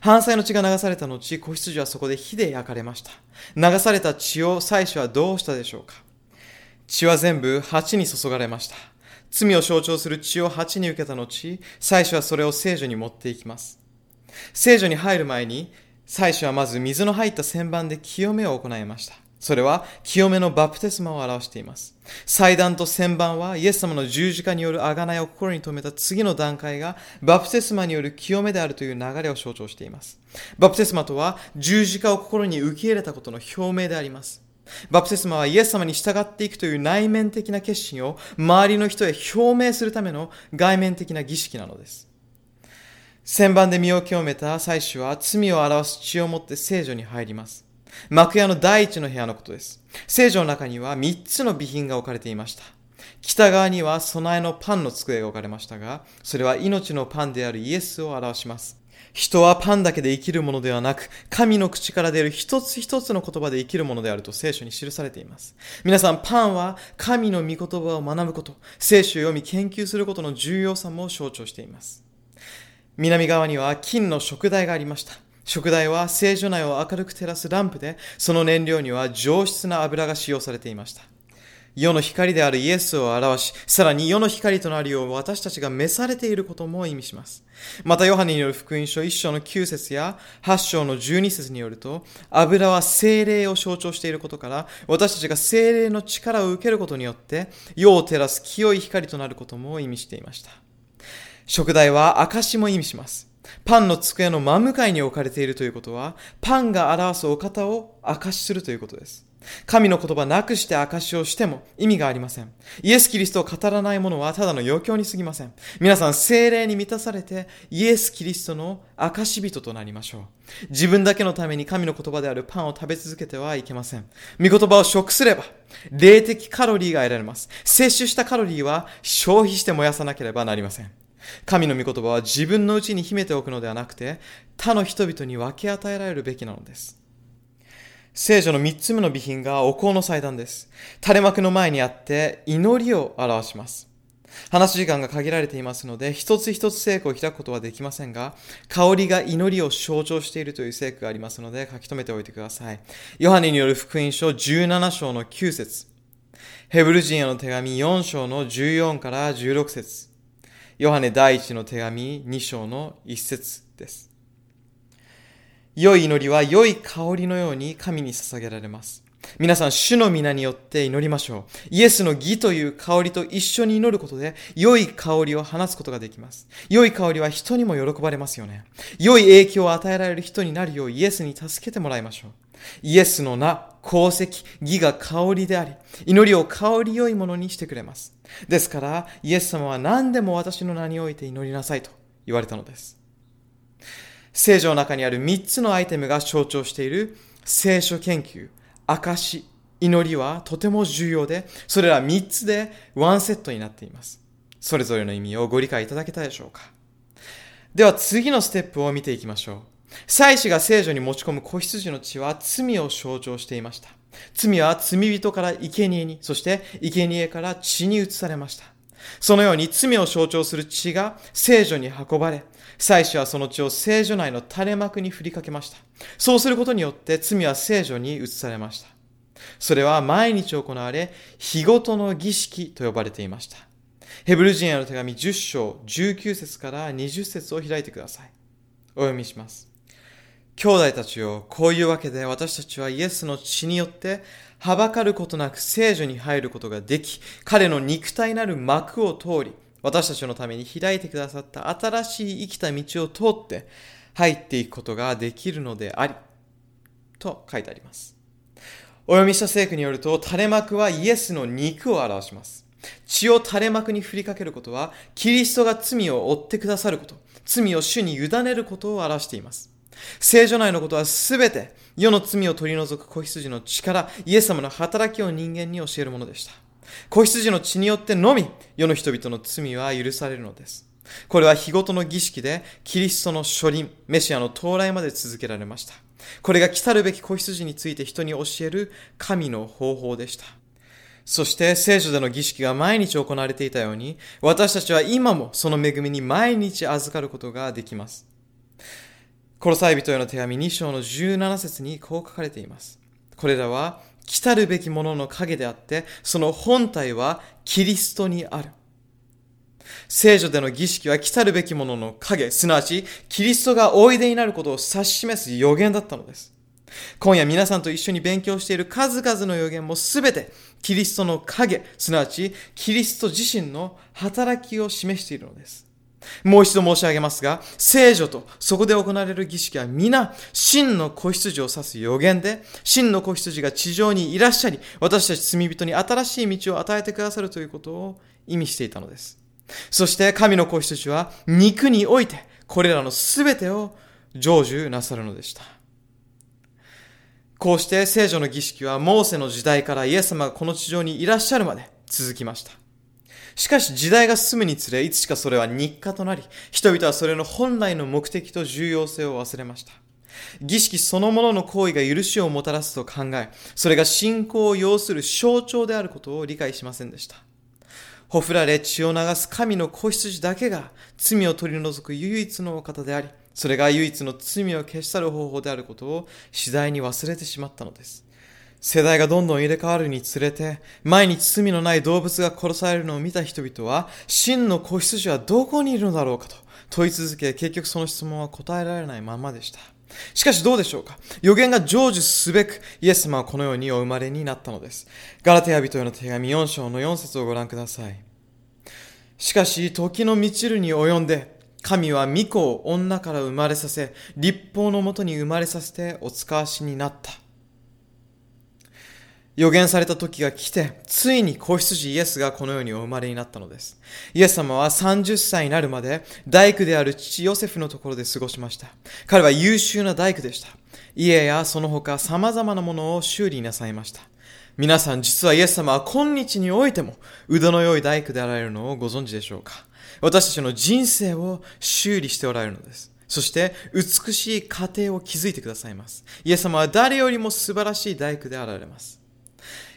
犯罪の血が流された後、子羊はそこで火で焼かれました。流された血を祭司はどうしたでしょうか。血は全部鉢に注がれました。罪を象徴する血を鉢に受けた後、祭司はそれを聖所に持っていきます。聖所に入る前に、祭司はまず水の入った洗盤で清めを行いました。それは清めのバプテスマを表しています。祭壇と洗盤はイエス様の十字架による贖いを心に留めた次の段階がバプテスマによる清めであるという流れを象徴しています。バプテスマとは十字架を心に受け入れたことの表明であります。バプテスマはイエス様に従っていくという内面的な決心を周りの人へ表明するための外面的な儀式なのです。洗盤で身を清めた祭司は罪を表す血を持って聖所に入ります。幕屋の第一の部屋のことです。聖所の中にはみっつの備品が置かれていました。北側には備えのパンの机が置かれましたが、それは命のパンであるイエスを表します。人はパンだけで生きるものではなく、神の口から出る一つ一つの言葉で生きるものであると聖書に記されています。皆さん、パンは神の御言葉を学ぶこと、聖書を読み研究することの重要さも象徴しています。南側には金の燭台がありました。食材は聖所内を明るく照らすランプで、その燃料には上質な油が使用されていました。世の光であるイエスを表し、さらに世の光となるよう私たちが召されていることも意味します。またヨハネによる福音書いっ章のきゅう節やはち章のじゅうに節によると、油は聖霊を象徴していることから、私たちが聖霊の力を受けることによって、世を照らす清い光となることも意味していました。食材は証も意味します。パンの机の真向かいに置かれているということは、パンが表すお方を証しするということです。神の言葉なくして証しをしても意味がありません。イエス・キリストを語らない者はただの余興に過ぎません。皆さん、聖霊に満たされてイエス・キリストの証人となりましょう。自分だけのために神の言葉であるパンを食べ続けてはいけません。御言葉を食すれば霊的カロリーが得られます。摂取したカロリーは消費して燃やさなければなりません。神の御言葉は自分のうちに秘めておくのではなくて、他の人々に分け与えられるべきなのです。聖女の三つ目の備品がお香の祭壇です。垂れ幕の前にあって祈りを表します。話す時間が限られていますので、一つ一つ聖句を開くことはできませんが、香りが祈りを象徴しているという聖句がありますので、書き留めておいてください。ヨハネによる福音書じゅうなな章のきゅう節、ヘブル人への手紙よん章のじゅうよんからじゅうろく節、ヨハネ第一の手紙に章のいち節です。良い祈りは良い香りのように神に捧げられます。皆さん、主の皆によって祈りましょう。イエスの義という香りと一緒に祈ることで良い香りを放つことができます。良い香りは人にも喜ばれますよね。良い影響を与えられる人になるようイエスに助けてもらいましょう。イエスの名、功績、義が香りであり、祈りを香り良いものにしてくれます。ですからイエス様は何でも私の名において祈りなさいと言われたのです。聖書の中にあるみっつのアイテムが象徴している聖書研究、証、祈りはとても重要で、それらみっつでワンセットになっています。それぞれの意味をご理解いただけたでしょうか。では次のステップを見ていきましょう。祭司が聖書に持ち込む子羊の血は罪を象徴していました。罪は罪人から生贄に、そして生贄から血に移されました。そのように罪を象徴する血が聖所に運ばれ、祭司はその血を聖所内の垂れ幕に振りかけました。そうすることによって罪は聖所に移されました。それは毎日行われ、日ごとの儀式と呼ばれていました。ヘブル人への手紙じゅう章じゅうきゅう節からにじゅう節を開いてください。お読みします。兄弟たちよ、こういうわけで私たちはイエスの血によってはばかることなく聖所に入ることができ、彼の肉体なる幕を通り、私たちのために開いてくださった新しい生きた道を通って入っていくことができるのであり、と書いてあります。お読みした聖句によると、垂れ幕はイエスの肉を表します。血を垂れ幕に振りかけることは、キリストが罪を負ってくださること、罪を主に委ねることを表しています。聖所内のことはすべて世の罪を取り除く子羊の血からイエス様の働きを人間に教えるものでした。子羊の血によってのみ世の人々の罪は許されるのです。これは日ごとの儀式でキリストの初臨、メシアの到来まで続けられました。これが来たるべき子羊について人に教える神の方法でした。そして聖所での儀式が毎日行われていたように、私たちは今もその恵みに毎日預かることができます。コロサイ人への手紙に章のじゅうなな節にこう書かれています。これらは来たるべきものの影であって、その本体はキリストにある。聖所での儀式は来たるべきものの影、すなわちキリストがおいでになることを指し示す予言だったのです。今夜皆さんと一緒に勉強している数々の予言もすべてキリストの影、すなわちキリスト自身の働きを示しているのです。もう一度申し上げますが、聖所とそこで行われる儀式は皆真の子羊を指す予言で、真の子羊が地上にいらっしゃり、私たち罪人に新しい道を与えてくださるということを意味していたのです。そして神の子羊は肉においてこれらのすべてを成就なさるのでした。こうして聖所の儀式はモーセの時代からイエス様がこの地上にいらっしゃるまで続きました。しかし時代が進むにつれ、いつしかそれは日課となり、人々はそれの本来の目的と重要性を忘れました。儀式そのものの行為が許しをもたらすと考え、それが信仰を要する象徴であることを理解しませんでした。ほふられ血を流す神の子羊だけが罪を取り除く唯一のお方であり、それが唯一の罪を消し去る方法であることを次第に忘れてしまったのです。世代がどんどん入れ替わるにつれて、毎日罪のない動物が殺されるのを見た人々は、真の子羊はどこにいるのだろうかと問い続け、結局その質問は答えられないままでした。しかしどうでしょうか。予言が成就すべく、イエス様はこのようにお生まれになったのです。ガラテヤ人への手紙よん章のよん節をご覧ください。しかし時の満ちるに及んで、神は御子を女から生まれさせ、律法のもとに生まれさせてお使わしになった。予言された時が来て、ついに子羊イエスがこの世にお生まれになったのです。イエス様はさんじゅっさいになるまで大工である父ヨセフのところで過ごしました。彼は優秀な大工でした。家やその他様々なものを修理なさいました。皆さん、実はイエス様は今日においても腕の良い大工であられるのをご存知でしょうか。私たちの人生を修理しておられるのです。そして美しい家庭を築いてくださいます。イエス様は誰よりも素晴らしい大工であられます。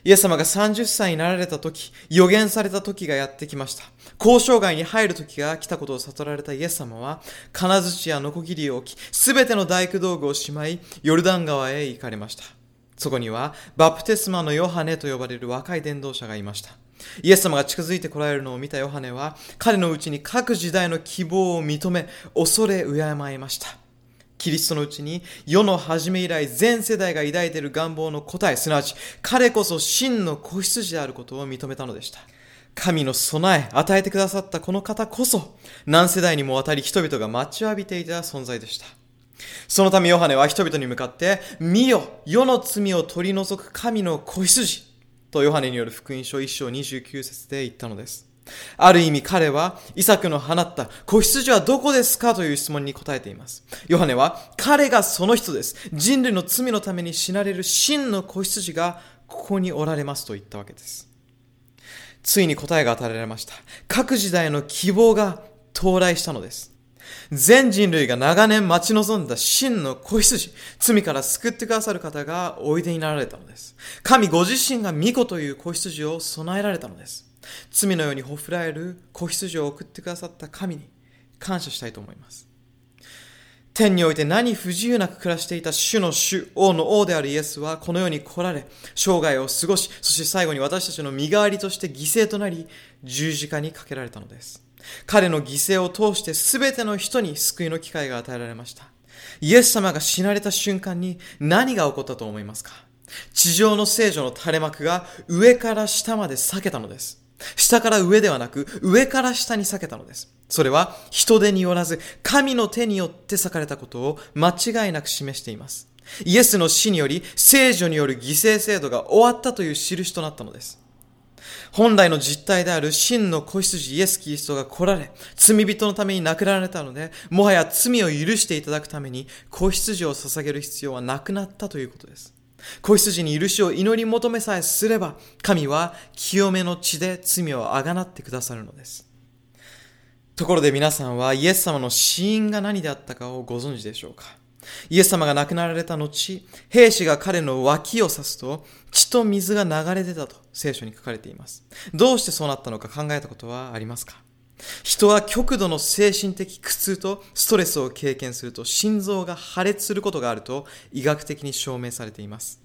イエス様がさんじゅっさいになられた時、予言された時がやってきました。交渉外に入る時が来たことを悟られたイエス様は、金槌やノコギリを置き、すべての大工道具をしまい、ヨルダン川へ行かれました。そこには、バプテスマのヨハネと呼ばれる若い伝道者がいました。イエス様が近づいてこられるのを見たヨハネは、彼のうちに各時代の希望を認め、恐れ敬いました。キリストのうちに世の初め以来全世代が抱いている願望の答え、すなわち彼こそ真の子羊であることを認めたのでした。神の備え、与えてくださったこの方こそ何世代にもわたり人々が待ちわびていた存在でした。そのためヨハネは人々に向かって、見よ、世の罪を取り除く神の子羊とヨハネによる福音書いっしょうにじゅうきゅうせつで言ったのです。ある意味彼はイサクの放った子羊はどこですかという質問に答えています。ヨハネは彼がその人です。人類の罪のために死なれる真の子羊がここにおられますと言ったわけです。ついに答えが与えられました。各時代の希望が到来したのです。全人類が長年待ち望んだ真の子羊、罪から救ってくださる方がおいでになられたのです。神ご自身が御子という子羊を備えられたのです。罪のようにほふらえる子羊を送ってくださった神に感謝したいと思います。天において何不自由なく暮らしていた主の主、王の王であるイエスはこの世に来られ、生涯を過ごし、そして最後に私たちの身代わりとして犠牲となり、十字架にかけられたのです。彼の犠牲を通して全ての人に救いの機会が与えられました。イエス様が死なれた瞬間に何が起こったと思いますか？地上の聖女の垂れ幕が上から下まで裂けたのです。下から上ではなく上から下に裂けたのです。それは人手によらず神の手によって裂かれたことを間違いなく示しています。イエスの死により聖女による犠牲制度が終わったという印となったのです。本来の実態である真の子羊イエス・キリストが来られ、罪人のために亡くなられたので、もはや罪を許していただくために子羊を捧げる必要はなくなったということです。子羊に許しを祈り求めさえすれば、神は清めの血で罪をあがなってくださるのです。ところで皆さんはイエス様の死因が何であったかをご存知でしょうか？イエス様が亡くなられた後、兵士が彼の脇を刺すと血と水が流れ出たと聖書に書かれています。どうしてそうなったのか考えたことはありますか？人は極度の精神的苦痛とストレスを経験すると心臓が破裂することがあると医学的に証明されています。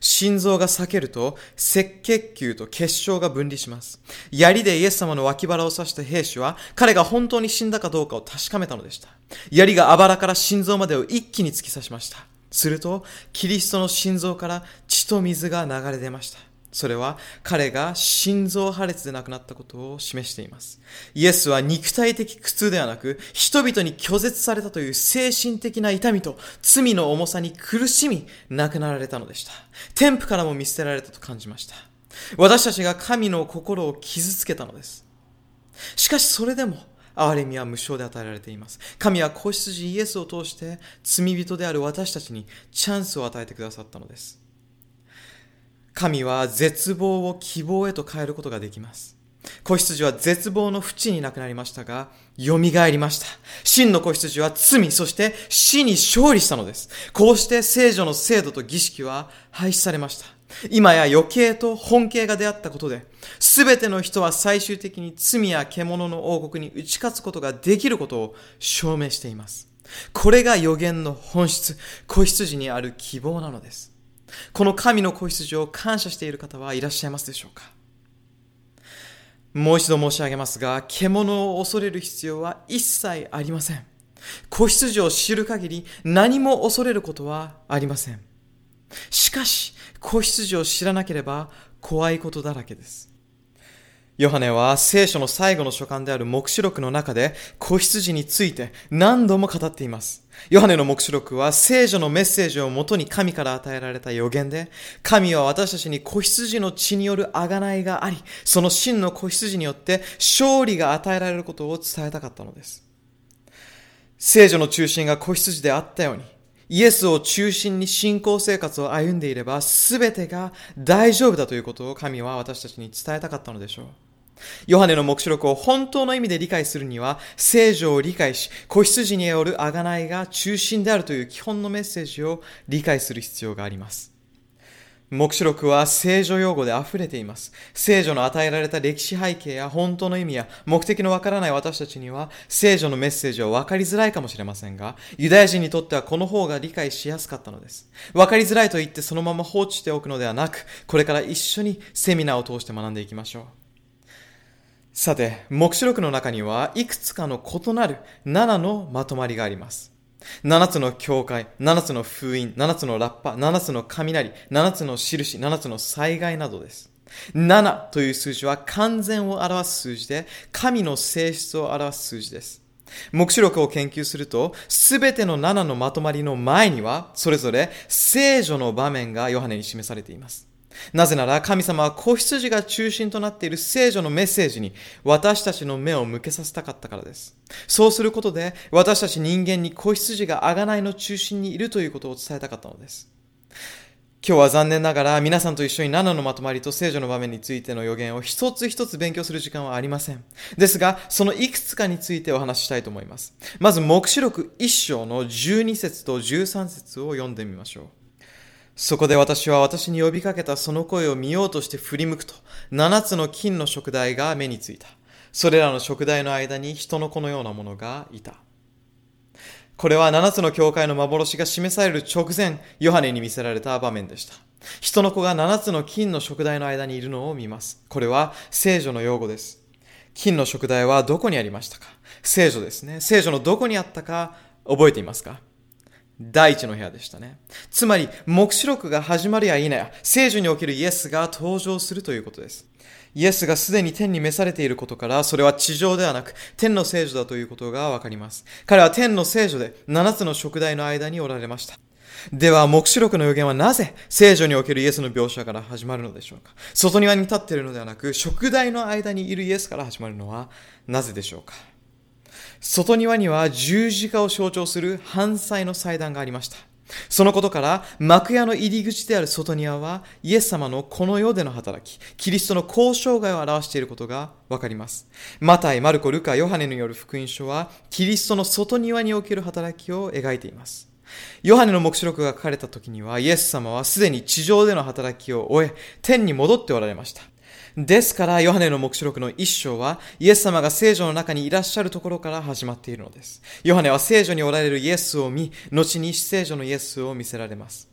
心臓が裂けると赤血球と血小が分離します。槍でイエス様の脇腹を刺した兵士は彼が本当に死んだかどうかを確かめたのでした。槍があばらから心臓までを一気に突き刺しました。するとキリストの心臓から血と水が流れ出ました。それは彼が心臓破裂で亡くなったことを示しています。イエスは肉体的苦痛ではなく、人々に拒絶されたという精神的な痛みと罪の重さに苦しみ、亡くなられたのでした。天賦からも見捨てられたと感じました。私たちが神の心を傷つけたのです。しかしそれでも、憐れみは無償で与えられています。神は子羊イエスを通して罪人である私たちにチャンスを与えてくださったのです。神は絶望を希望へと変えることができます。子羊は絶望の淵になくなりましたが、蘇りました。真の子羊は罪、そして死に勝利したのです。こうして聖女の制度と儀式は廃止されました。今や余計と本形が出会ったことで、すべての人は最終的に罪や獣の王国に打ち勝つことができることを証明しています。これが予言の本質、子羊にある希望なのです。この神の子羊を感謝している方はいらっしゃいますでしょうか？もう一度申し上げますが、獣を恐れる必要は一切ありません。子羊を知る限り何も恐れることはありません。しかし、子羊を知らなければ怖いことだらけです。ヨハネは聖書の最後の書簡である黙示録の中で子羊について何度も語っています。ヨハネの黙示録は聖書のメッセージをもとに神から与えられた予言で、神は私たちに子羊の血による贖いがあり、その真の子羊によって勝利が与えられることを伝えたかったのです。聖書の中心が子羊であったように、イエスを中心に信仰生活を歩んでいれば全てが大丈夫だということを神は私たちに伝えたかったのでしょう。ヨハネの黙示録を本当の意味で理解するには、聖書を理解し、子羊による贖いが中心であるという基本のメッセージを理解する必要があります。黙示録は聖書用語で溢れています。聖書の与えられた歴史背景や本当の意味や目的のわからない私たちには、聖書のメッセージはわかりづらいかもしれませんが、ユダヤ人にとってはこの方が理解しやすかったのです。わかりづらいと言ってそのまま放置しておくのではなく、これから一緒にセミナーを通して学んでいきましょう。さて、黙示録の中にはいくつかの異なるななのまとまりがあります。ななつの教会、ななつの封印、ななつのラッパ、ななつの雷、ななつの印、ななつの災害などです。ななという数字は完全を表す数字で、神の性質を表す数字です。黙示録を研究すると、すべてのななのまとまりの前には、それぞれ聖書の場面がヨハネに示されています。なぜなら神様は子羊が中心となっている聖書のメッセージに私たちの目を向けさせたかったからです。そうすることで私たち人間に子羊が贖いの中心にいるということを伝えたかったのです。今日は残念ながら皆さんと一緒にななのまとまりと聖書の場面についての予言を一つ一つ勉強する時間はありません。ですが、そのいくつかについてお話ししたいと思います。まず黙示録いっ章のじゅうに節とじゅうさん節を読んでみましょう。そこで私は私に呼びかけたその声を見ようとして振り向くと、七つの金の燭台が目についた。それらの燭台の間に人の子のようなものがいた。これは七つの教会の幻が示される直前、ヨハネに見せられた場面でした。人の子が七つの金の燭台の間にいるのを見ます。これは聖書の用語です。金の燭台はどこにありましたか？聖書ですね。聖書のどこにあったか覚えていますか？第一の部屋でしたね。つまり、黙示録が始まるや否や、聖書におけるイエスが登場するということです。イエスがすでに天に召されていることから、それは地上ではなく、天の聖書だということがわかります。彼は天の聖書でななつの燭台の間におられました。では、黙示録の予言はなぜ聖書におけるイエスの描写から始まるのでしょうか？外庭に立っているのではなく、燭台の間にいるイエスから始まるのはなぜでしょうか？外庭には十字架を象徴する燔祭の祭壇がありました。そのことから幕屋の入り口である外庭はイエス様のこの世での働き、キリストの公生涯を表していることがわかります。マタイ、マルコ、ルカ、ヨハネによる福音書はキリストの外庭における働きを描いています。ヨハネの黙示録が書かれた時にはイエス様はすでに地上での働きを終え天に戻っておられました。ですからヨハネの黙示録の一章はイエス様が聖書の中にいらっしゃるところから始まっているのです。ヨハネは聖書におられるイエスを見、後に聖書のイエスを見せられます。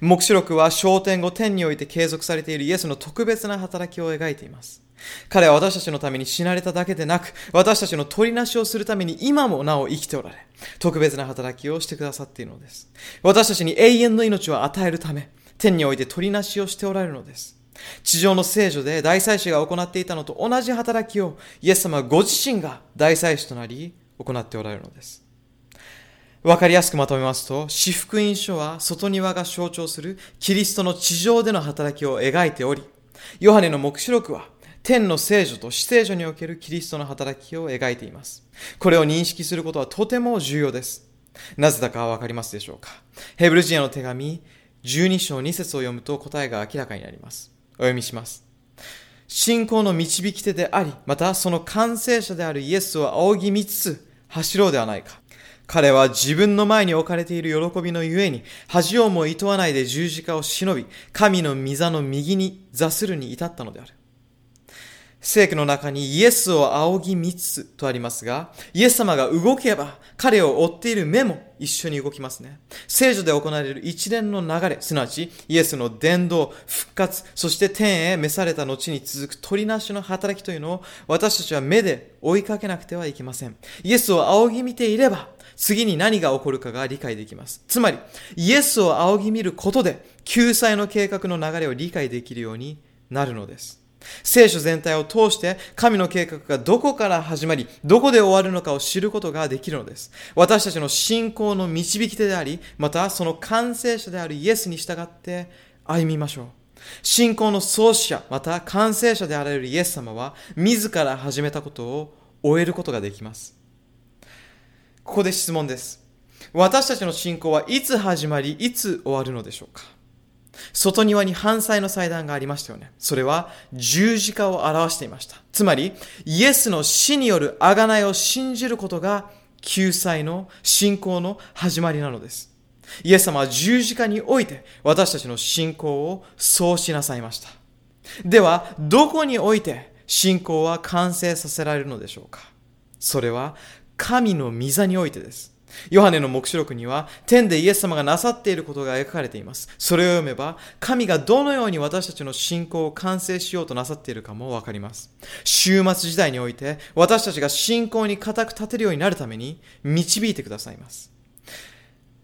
黙示録は昇天後天において継続されているイエスの特別な働きを描いています。彼は私たちのために死なれただけでなく、私たちの取りなしをするために今もなお生きておられ、特別な働きをしてくださっているのです。私たちに永遠の命を与えるため天において取りなしをしておられるのです。地上の聖書で大祭司が行っていたのと同じ働きをイエス様ご自身が大祭司となり行っておられるのです。わかりやすくまとめますと、四福音書は外庭が象徴するキリストの地上での働きを描いており、ヨハネの黙示録は天の聖書と死聖書におけるキリストの働きを描いています。これを認識することはとても重要です。なぜだかわかりますでしょうか？ヘブル人への手紙じゅうに章に節を読むと答えが明らかになります。お読みします。信仰の導き手であり、またその完成者であるイエスを仰ぎ見つつ走ろうではないか。彼は自分の前に置かれている喜びのゆえに恥をもいとわないで十字架を忍び、神の御座の右に座するに至ったのである。聖句の中にイエスを仰ぎ見つつとありますが、イエス様が動けば彼を追っている目も一緒に動きますね。聖書で行われる一連の流れ、すなわちイエスの伝道、復活、そして天へ召された後に続く取りなしの働きというのを私たちは目で追いかけなくてはいけません。イエスを仰ぎ見ていれば次に何が起こるかが理解できます。つまりイエスを仰ぎ見ることで救済の計画の流れを理解できるようになるのです。聖書全体を通して神の計画がどこから始まり、どこで終わるのかを知ることができるのです。私たちの信仰の導き手であり、またその完成者であるイエスに従って歩みましょう。信仰の創始者、また完成者であられるイエス様は、自ら始めたことを終えることができます。ここで質問です。私たちの信仰はいつ始まり、いつ終わるのでしょうか。外庭に犯罪の祭壇がありましたよね。それは十字架を表していました。つまり、イエスの死による贖いを信じることが救済の信仰の始まりなのです。イエス様は十字架において私たちの信仰をそうしなさいました。では、どこにおいて信仰は完成させられるのでしょうか。それは神の御座においてです。ヨハネの黙示録には、天でイエス様がなさっていることが描かれています。それを読めば、神がどのように私たちの信仰を完成しようとなさっているかもわかります。終末時代において、私たちが信仰に固く立てるようになるために、導いてくださいます。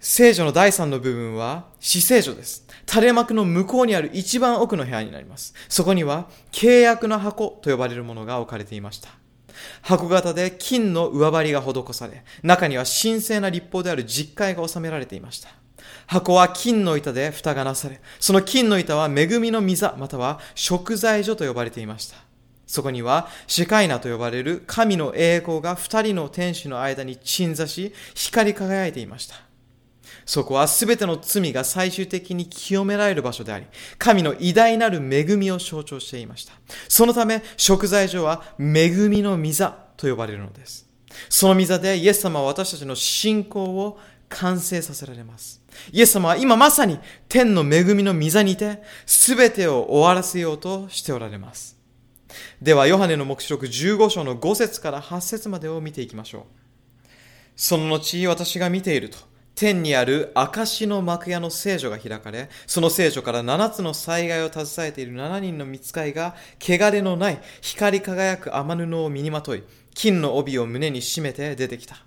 聖書のだいさんの部分は、至聖所です。垂れ幕の向こうにある一番奥の部屋になります。そこには、契約の箱と呼ばれるものが置かれていました。箱型で金の上張りが施され、中には神聖な律法である十戒が収められていました。箱は金の板で蓋がなされ、その金の板は恵みの御座、または贖罪所と呼ばれていました。そこにはシェカイナと呼ばれる神の栄光が二人の天使の間に鎮座し、光り輝いていました。そこはすべての罪が最終的に清められる場所であり、神の偉大なる恵みを象徴していました。そのため、贖罪所は恵みの御座と呼ばれるのです。その御座でイエス様は私たちの信仰を完成させられます。イエス様は今まさに天の恵みの御座にいて、すべてを終わらせようとしておられます。では、ヨハネの黙示録じゅうご章のご節からはち節までを見ていきましょう。その後、私が見ていると、天にある証の幕屋の聖所が開かれ、その聖所から七つの災害を携えている七人の御使いが、汚れのない光り輝く雨布を身にまとい、金の帯を胸に締めて出てきた。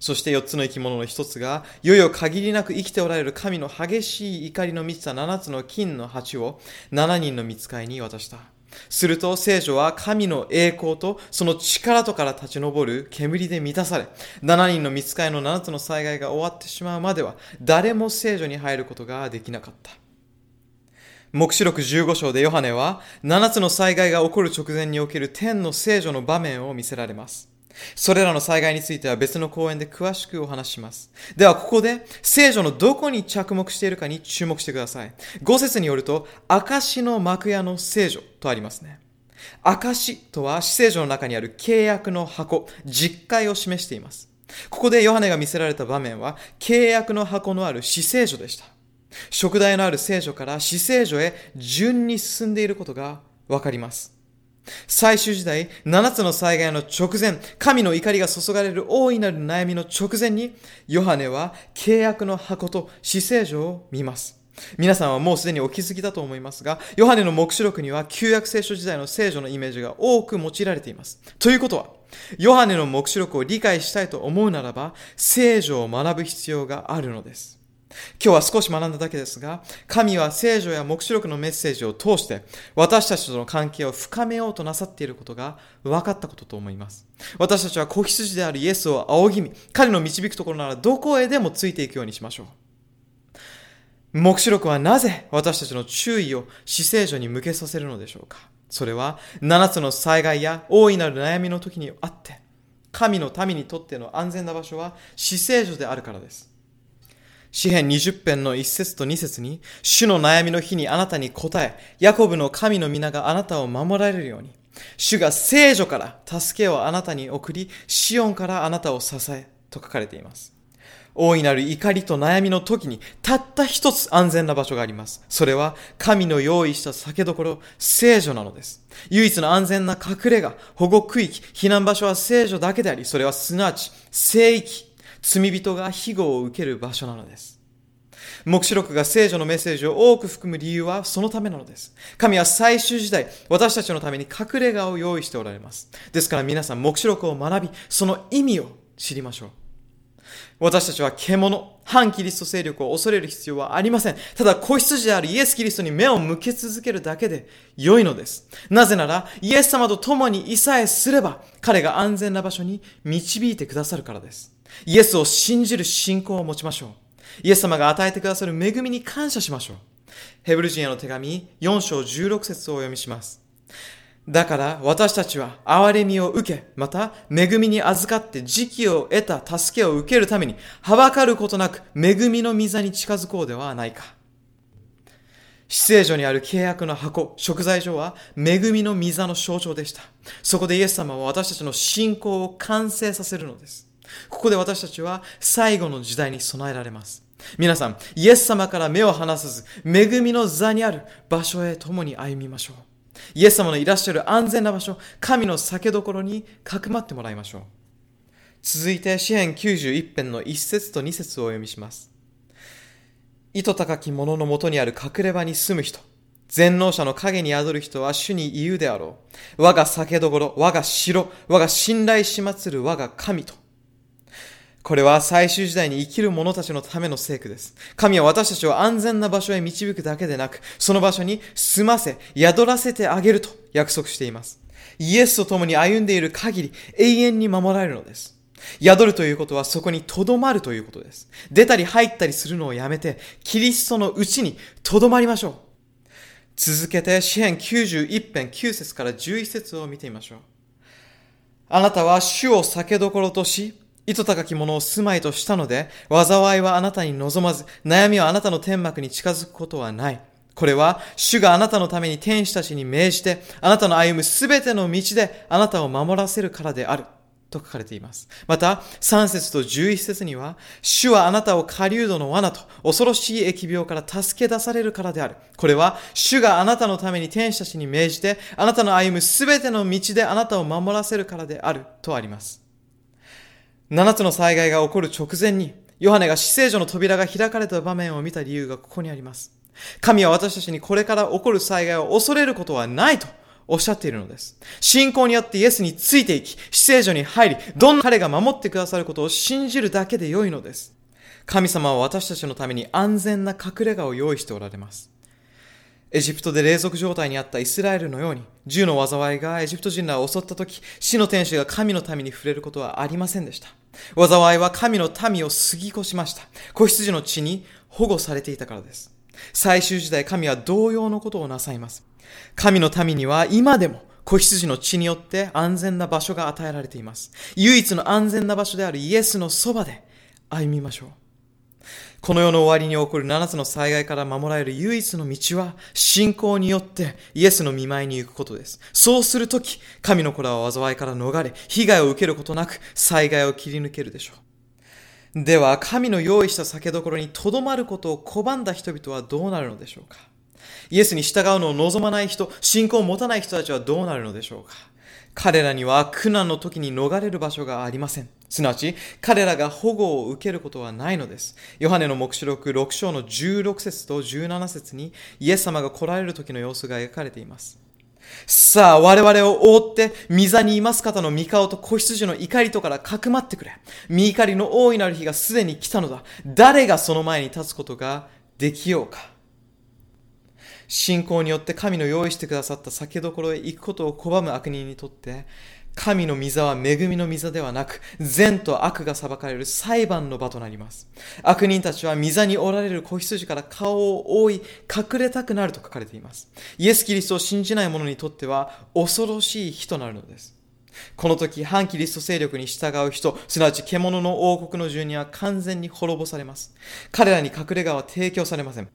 そして四つの生き物の一つが、いよいよ限りなく生きておられる神の激しい怒りの満ちた七つの金の鉢を七人の御使いに渡した。すると聖所は神の栄光とその力とから立ち上る煙で満たされ、しちにんの御使いのななつの災害が終わってしまうまでは、誰も聖所に入ることができなかった。黙示録じゅうご章でヨハネはななつの災害が起こる直前における天の聖所の場面を見せられます。それらの災害については別の講演で詳しくお話しします。では、ここで聖書のどこに着目しているかに注目してください。ご節によると、証の幕屋の聖所とありますね。証とは至聖所の中にある契約の箱、十戒を示しています。ここでヨハネが見せられた場面は、契約の箱のある至聖所でした。贖罪のある聖所から至聖所へ順に進んでいることがわかります。最終時代、ななつの災害の直前、神の怒りが注がれる大いなる悩みの直前に、ヨハネは契約の箱と至聖所を見ます。皆さんはもうすでにお気づきだと思いますが、ヨハネの黙示録には旧約聖書時代の聖所のイメージが多く用いられています。ということは、ヨハネの黙示録を理解したいと思うならば、聖書を学ぶ必要があるのです。今日は少し学んだだけですが、神は聖書や黙示録のメッセージを通して私たちとの関係を深めようとなさっていることが分かったことと思います。私たちは子羊であるイエスを仰ぎ見、彼の導くところならどこへでもついていくようにしましょう。黙示録はなぜ私たちの注意を至聖所に向けさせるのでしょうか。それはななつの災害や大いなる悩みの時にあって、神の民にとっての安全な場所は至聖所であるからです。詩編にじゅう編のいち節とに節に、主の悩みの日にあなたに答え、ヤコブの神の皆があなたを守られるように、主が聖所から助けをあなたに送り、シオンからあなたを支えと書かれています。大いなる怒りと悩みの時にたった一つ安全な場所があります。それは神の用意した避けどころ、聖所なのです。唯一の安全な隠れ家、保護区域、避難場所は聖所だけであり、それはすなわち聖域、罪人が庇護を受ける場所なのです。黙示録が聖書のメッセージを多く含む理由はそのためなのです。神は最終時代、私たちのために隠れ家を用意しておられます。ですから皆さん、黙示録を学び、その意味を知りましょう。私たちは獣、反キリスト勢力を恐れる必要はありません。ただ子羊であるイエス・キリストに目を向け続けるだけで良いのです。なぜならイエス様と共にいさえすれば彼が安全な場所に導いてくださるからです。イエスを信じる信仰を持ちましょう。イエス様が与えてくださる恵みに感謝しましょう。ヘブル人への手紙よん章じゅうろく節をお読みします。だから私たちは憐れみを受け、また恵みに預かって時期を得た助けを受けるために、はばかることなく恵みの御座に近づこうではないか。至聖所にある契約の箱、贖罪所は恵みの御座の象徴でした。そこでイエス様は私たちの信仰を完成させるのです。ここで私たちは最後の時代に備えられます。皆さん、イエス様から目を離さず、恵みの座にある場所へ共に歩みましょう。イエス様のいらっしゃる安全な場所、神の酒どころにかくまってもらいましょう。続いて詩編きゅうじゅういち編のいち節とに節をお読みします。糸高き者のもとにある隠れ場に住む人、全能者の影に宿る人は主に言うであろう。我が酒どころ、我が城、我が信頼し祀る我が神と。これは最終時代に生きる者たちのための聖句です。神は私たちを安全な場所へ導くだけでなく、その場所に住ませ、宿らせてあげると約束しています。イエスと共に歩んでいる限り、永遠に守られるのです。宿るということはそこに留まるということです。出たり入ったりするのをやめて、キリストのうちに留まりましょう。続けて、詩編きゅうじゅういち編きゅう節からじゅういち節を見てみましょう。あなたは主を酒どころとし、糸高き者を住まいとしたので、災いはあなたに望まず、悩みはあなたの天幕に近づくことはない。これは、主があなたのために天使たちに命じて、あなたの歩むすべての道であなたを守らせるからである。と書かれています。また、さん節とじゅういち節には、主はあなたを狩人の罠と恐ろしい疫病から助け出されるからである。これは、主があなたのために天使たちに命じて、あなたの歩むすべての道であなたを守らせるからである。とあります。七つの災害が起こる直前に、ヨハネが至聖所の扉が開かれた場面を見た理由がここにあります。神は私たちにこれから起こる災害を恐れることはないとおっしゃっているのです。信仰によってイエスについていき、至聖所に入り、どんな彼が守ってくださることを信じるだけで良いのです。神様は私たちのために安全な隠れ家を用意しておられます。エジプトで隷属状態にあったイスラエルのように、銃の災いがエジプト人らを襲った時、死の天使が神の民に触れることはありませんでした。災いは神の民を過ぎ越しました。子羊の血に保護されていたからです。最終時代、神は同様のことをなさいます。神の民には今でも子羊の血によって安全な場所が与えられています。唯一の安全な場所であるイエスのそばで歩みましょう。この世の終わりに起こるななつの災害から守られる唯一の道は、信仰によってイエスの御前に行くことです。そうするとき、神の子らは災いから逃れ、被害を受けることなく災害を切り抜けるでしょう。では、神の用意した酒どころにとどまることを拒んだ人々はどうなるのでしょうか。イエスに従うのを望まない人、信仰を持たない人たちはどうなるのでしょうか。彼らには苦難の時に逃れる場所がありません。すなわち、彼らが保護を受けることはないのです。ヨハネの黙示録ろく章のじゅうろく節とじゅうなな節に、イエス様が来られる時の様子が描かれています。さあ、我々を覆って、御座にいます方の御顔と子羊の怒りとからかくまってくれ。御怒りの大いなる日がすでに来たのだ。誰がその前に立つことができようか。信仰によって神の用意してくださった酒どころへ行くことを拒む悪人にとって、神の御座は恵みの御座ではなく、善と悪が裁かれる裁判の場となります。悪人たちは御座におられる子羊から顔を覆い、隠れたくなると書かれています。イエス・キリストを信じない者にとっては、恐ろしい日となるのです。この時、反キリスト勢力に従う人、すなわち獣の王国の住人は完全に滅ぼされます。彼らに隠れ家は提供されません。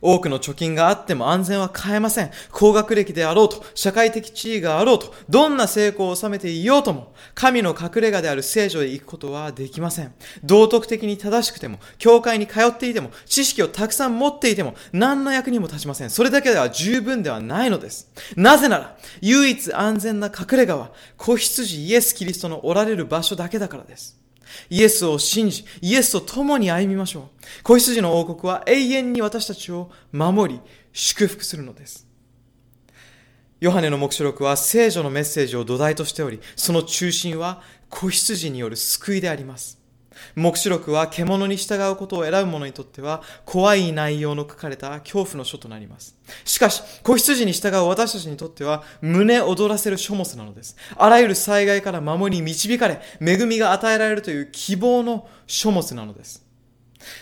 多くの貯金があっても安全は変えません。高学歴であろうと、社会的地位があろうと、どんな成功を収めていようとも、神の隠れ家である聖所へ行くことはできません。道徳的に正しくても、教会に通っていても、知識をたくさん持っていても、何の役にも立ちません。それだけでは十分ではないのです。なぜなら、唯一安全な隠れ家は、子羊イエス・キリストのおられる場所だけだからです。イエスを信じ、イエスと共に歩みましょう。子羊の王国は永遠に私たちを守り、祝福するのです。ヨハネの黙示録は聖書のメッセージを土台としており、その中心は子羊による救いであります。黙示録は獣に従うことを選ぶ者にとっては怖い内容の書かれた恐怖の書となります。しかし子羊に従う私たちにとっては胸躍らせる書物なのです。あらゆる災害から守り導かれ恵みが与えられるという希望の書物なのです。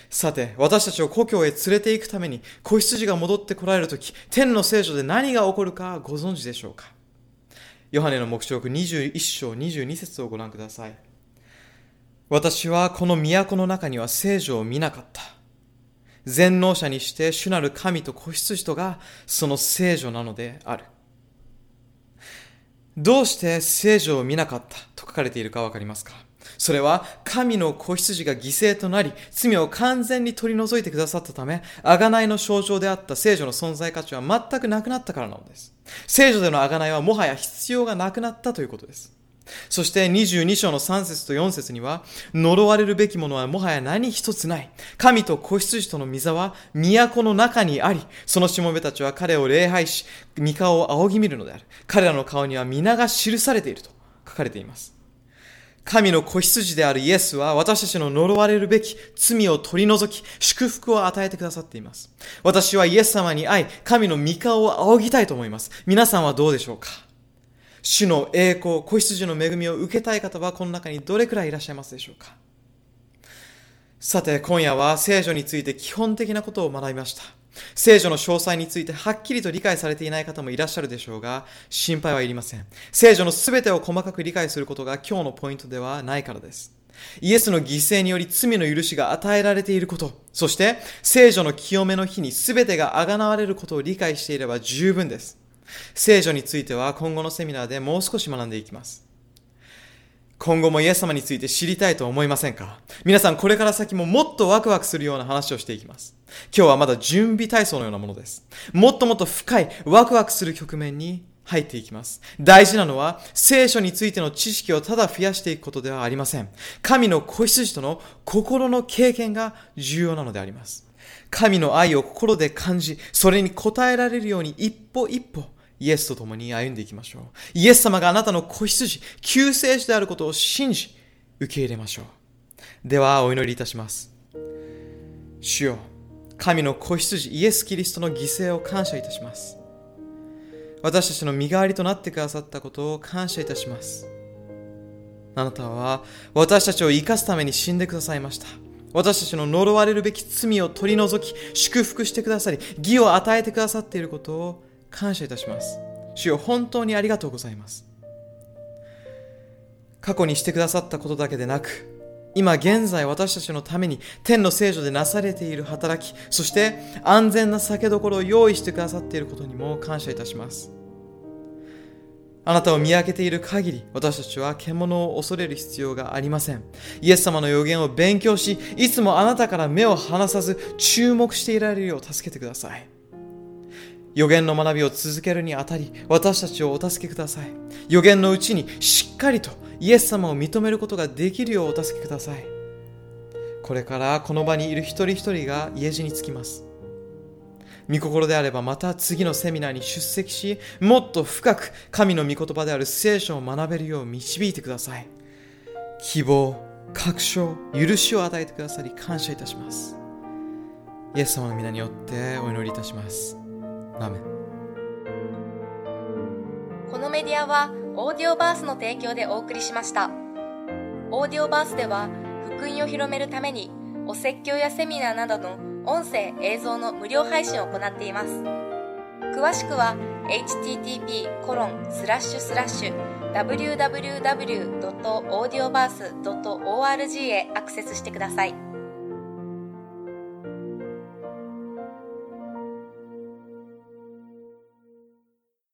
さて、私たちを故郷へ連れて行くために子羊が戻ってこられるとき、天の聖書で何が起こるかご存知でしょうか。ヨハネの黙示録にじゅういっしょうにじゅうにせつをご覧ください。私はこの都の中には聖女を見なかった。全能者にして主なる神と子羊とがその聖女なのである。どうして聖女を見なかったと書かれているかわかりますか。それは神の子羊が犠牲となり罪を完全に取り除いてくださったため、贖いの象徴であった聖女の存在価値は全くなくなったからなのです。聖女での贖いはもはや必要がなくなったということです。そしてにじゅうにしょうのさんせつとよんせつには、呪われるべきものはもはや何一つない、神と子羊との御座は都の中にあり、そのしもべたちは彼を礼拝し御顔を仰ぎ見るのである、彼らの顔には皆が記されていると書かれています。神の子羊であるイエスは私たちの呪われるべき罪を取り除き祝福を与えてくださっています。私はイエス様に会い神の御顔を仰ぎたいと思います。皆さんはどうでしょうか。主の栄光、子羊の恵みを受けたい方はこの中にどれくらいいらっしゃいますでしょうか。さて、今夜は聖書について基本的なことを学びました。聖書の詳細についてはっきりと理解されていない方もいらっしゃるでしょうが、心配はいりません。聖書のすべてを細かく理解することが今日のポイントではないからです。イエスの犠牲により罪の許しが与えられていること、そして聖書の清めの日にすべてがあがなわれることを理解していれば十分です。聖書については今後のセミナーでもう少し学んでいきます。今後もイエス様について知りたいと思いませんか。皆さん、これから先ももっとワクワクするような話をしていきます。今日はまだ準備体操のようなものです。もっともっと深いワクワクする局面に入っていきます。大事なのは聖書についての知識をただ増やしていくことではありません。神の子羊との心の経験が重要なのであります。神の愛を心で感じ、それに応えられるように一歩一歩イエスと共に歩んでいきましょう。イエス様があなたの子羊、救世主であることを信じ受け入れましょう。ではお祈りいたします。主よ、神の子羊イエスキリストの犠牲を感謝いたします。私たちの身代わりとなってくださったことを感謝いたします。あなたは私たちを生かすために死んでくださいました。私たちの呪われるべき罪を取り除き祝福してくださり、義を与えてくださっていることを感謝いたします。主よ、本当にありがとうございます。過去にしてくださったことだけでなく、今現在私たちのために天の聖所でなされている働き、そして安全な酒どころを用意してくださっていることにも感謝いたします。あなたを見上げている限り、私たちは獣を恐れる必要がありません。イエス様の予言を勉強し、いつもあなたから目を離さず注目していられるよう助けてください。予言の学びを続けるにあたり、私たちをお助けください。予言のうちにしっかりとイエス様を認めることができるようお助けください。これからこの場にいる一人一人が家路につきます。御心であればまた次のセミナーに出席し、もっと深く神の御言葉である聖書を学べるよう導いてください。希望、確証、許しを与えてくださり感謝いたします。イエス様の皆によってお祈りいたします。アメン。このメディアはオーディオバースの提供でお送りしました。オーディオバースでは福音を広めるためにお説教やセミナーなどの音声映像の無料配信を行っています。詳しくは エイチティーティーピーコロンスラッシュスラッシュダブリューダブリューダブリュードットオーディオバースドットオーアールジー へアクセスしてください。